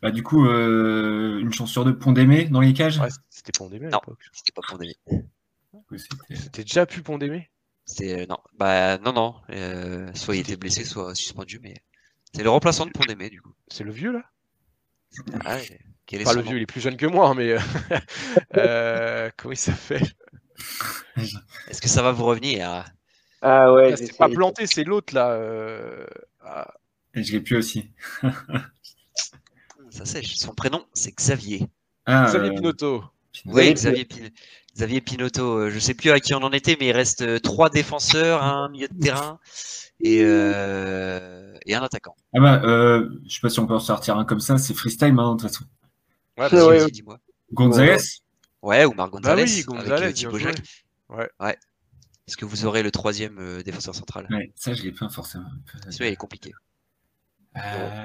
Bah, du coup, euh, une chance sur deux, Pondémé dans les cages. Ouais, c'était Pondémé à l'époque. Non, c'était pas Pondémé. C'était déjà plus Pondémé. C'est non, bah non non. Euh, soit il était blessé, soit suspendu, mais c'est le remplaçant de Pondémé du coup. C'est le vieux là. Ah, quel est pas le vieux, il est plus jeune que moi, mais euh... euh, comment il s'appelle? Est-ce que ça va vous revenir hein? Ah ouais, ah, c'est pas Planté, c'est l'autre là. Euh... Ah. Et je l'ai plus aussi. Ça sèche. Son prénom, c'est Xavier. Ah, Xavier euh... Pinotto. Oui, Xavier, Pin... Xavier Pinotto. Je sais plus à qui on en était, mais il reste trois défenseurs, un milieu de terrain et, euh... et un attaquant. Ah bah, euh, je sais pas si on peut en sortir un comme ça. C'est freestyle hein, de toute façon. Ouais, bah, ouais, ouais. Gonzalez. Ouais, ou Marc Gonzalez. Bah oui, Gonzalez. Ouais. Ouais. Est-ce que vous aurez le troisième euh, défenseur central? Ouais, ça je l'ai pas forcément. Celui-là il est compliqué. Euh...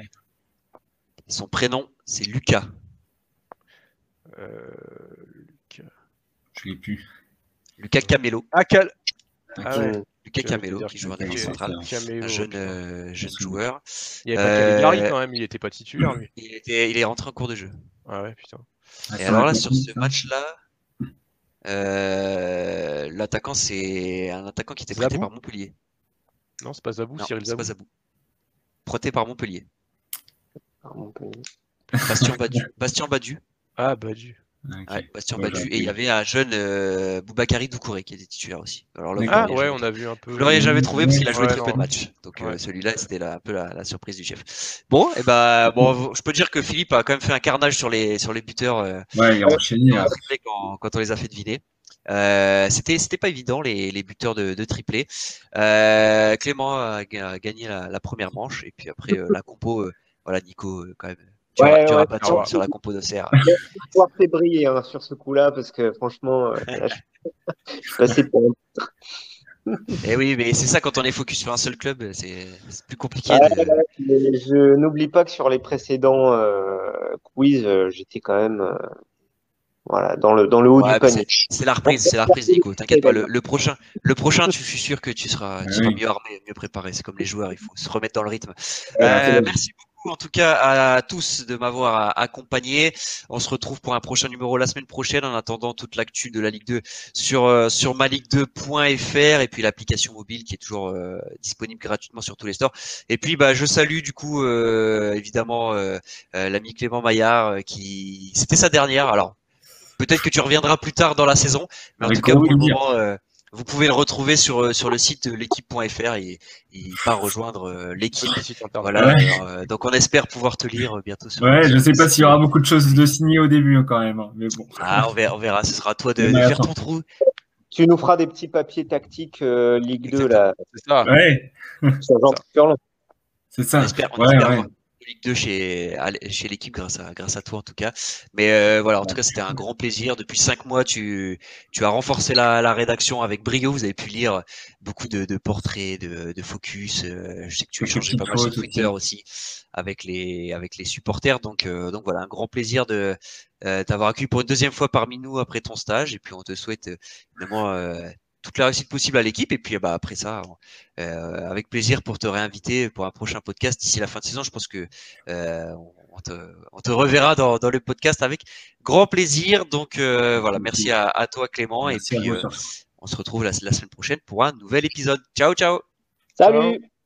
Son prénom c'est Lucas. Euh... Lucas. Je l'ai plus. Lucas Camelo. Ah, cal... ah ouais. Lucas Camelo qui joue en défense centrale. Un jeune, euh, jeune joueur. Il avait euh... pas Calidari quand même, il était pas titulaire lui. Il était, il est rentré en cours de jeu. Ah ouais putain. Et Attends, alors là sur ce match là. Euh, l'attaquant, c'est un attaquant qui était prêté Zabou par Montpellier. Non, c'est pas Zabou, non, Cyril Zabou. Pas Zabou. Prêté par Montpellier. Par Montpellier. Bastien Badu. Bastien Badu. Ah, Badu. Okay. Ouais, Bastien voilà. Badu. Et il y avait un jeune euh, Boubakary Doucouré qui était titulaire aussi. Alors, là, ah, ouais, on a vu un peu. Vous l'auriez jamais trouvé parce qu'il a joué ouais, très non. peu de matchs. Donc, ouais. euh, celui-là, c'était un peu la, la surprise du chef. Bon, et bah, bon, je peux dire que Philippe a quand même fait un carnage sur les, sur les buteurs. Euh, ouais, il a enchaîné. Euh, quand, quand on les a fait deviner. Euh, c'était, c'était pas évident, les, les buteurs de, de triplé. Euh, Clément a, a gagné la, la première manche. Et puis après, euh, la compo, euh, voilà, Nico, euh, quand même. Tu ouais, n'auras ouais, pas de chance sur la compo d'Auxerre. L'histoire fait briller hein, sur ce coup-là, parce que franchement, euh, là, je... je suis passé pour un Eh oui, mais c'est ça, quand on est focus sur un seul club, c'est plus compliqué. Ah, de... mais je n'oublie pas que sur les précédents euh, quiz, euh, j'étais quand même euh, voilà, dans, le, dans le haut ouais, du panier. C'est la reprise, c'est la reprise, Nico. T'inquiète pas, le, le prochain, le prochain tu, je suis sûr que tu seras, tu seras oui. mieux armé, mieux préparé. C'est comme les joueurs, il faut se remettre dans le rythme. Ouais, euh, merci beaucoup. En tout cas, à tous de m'avoir accompagné. On se retrouve pour un prochain numéro la semaine prochaine. En attendant, toute l'actu de la Ligue deux sur euh, sur ma ligue deux point F R et puis l'application mobile qui est toujours euh, disponible gratuitement sur tous les stores. Et puis, bah, je salue du coup euh, évidemment euh, euh, l'ami Clément Maillard euh, qui c'était sa dernière. Alors, peut-être que tu reviendras plus tard dans la saison, mais en tout cas, pour le moment. Euh, Vous pouvez le retrouver sur, sur le site l'équipe point F R et il part rejoindre euh, l'équipe. Voilà, ouais. Alors, euh, donc on espère pouvoir te lire bientôt. Sur ouais, je ne sais pas s'il y aura beaucoup de choses de signer au début hein, quand même. Hein, mais bon. Ah, on verra, on verra, ce sera à toi de, de faire ton trou. Tu nous feras des petits papiers tactiques euh, Ligue Exactement. deux là. C'est ça. Ouais. C'est ça. J'espère qu'on espère. Ouais, Ligue deux chez, chez l'équipe grâce à, grâce à toi en tout cas. Mais euh, voilà, en tout cas c'était un grand plaisir. Depuis cinq mois, tu, tu as renforcé la, la rédaction avec brio. Vous avez pu lire beaucoup de, de portraits, de, de focus. Je sais que tu as changé pas mal sur Twitter aussi avec les, avec les supporters. Donc, euh, donc voilà, un grand plaisir de euh, t'avoir accueilli pour une deuxième fois parmi nous après ton stage. Et puis on te souhaite vraiment euh, toute la réussite possible à l'équipe. Et puis bah, après ça, euh, avec plaisir pour te réinviter pour un prochain podcast d'ici la fin de saison. Je pense que euh, on, te, on te reverra dans, dans le podcast avec grand plaisir. Donc euh, voilà, merci à, à toi Clément. Merci et puis euh, on se retrouve la, la semaine prochaine pour un nouvel épisode. Ciao, ciao. Salut. Ciao.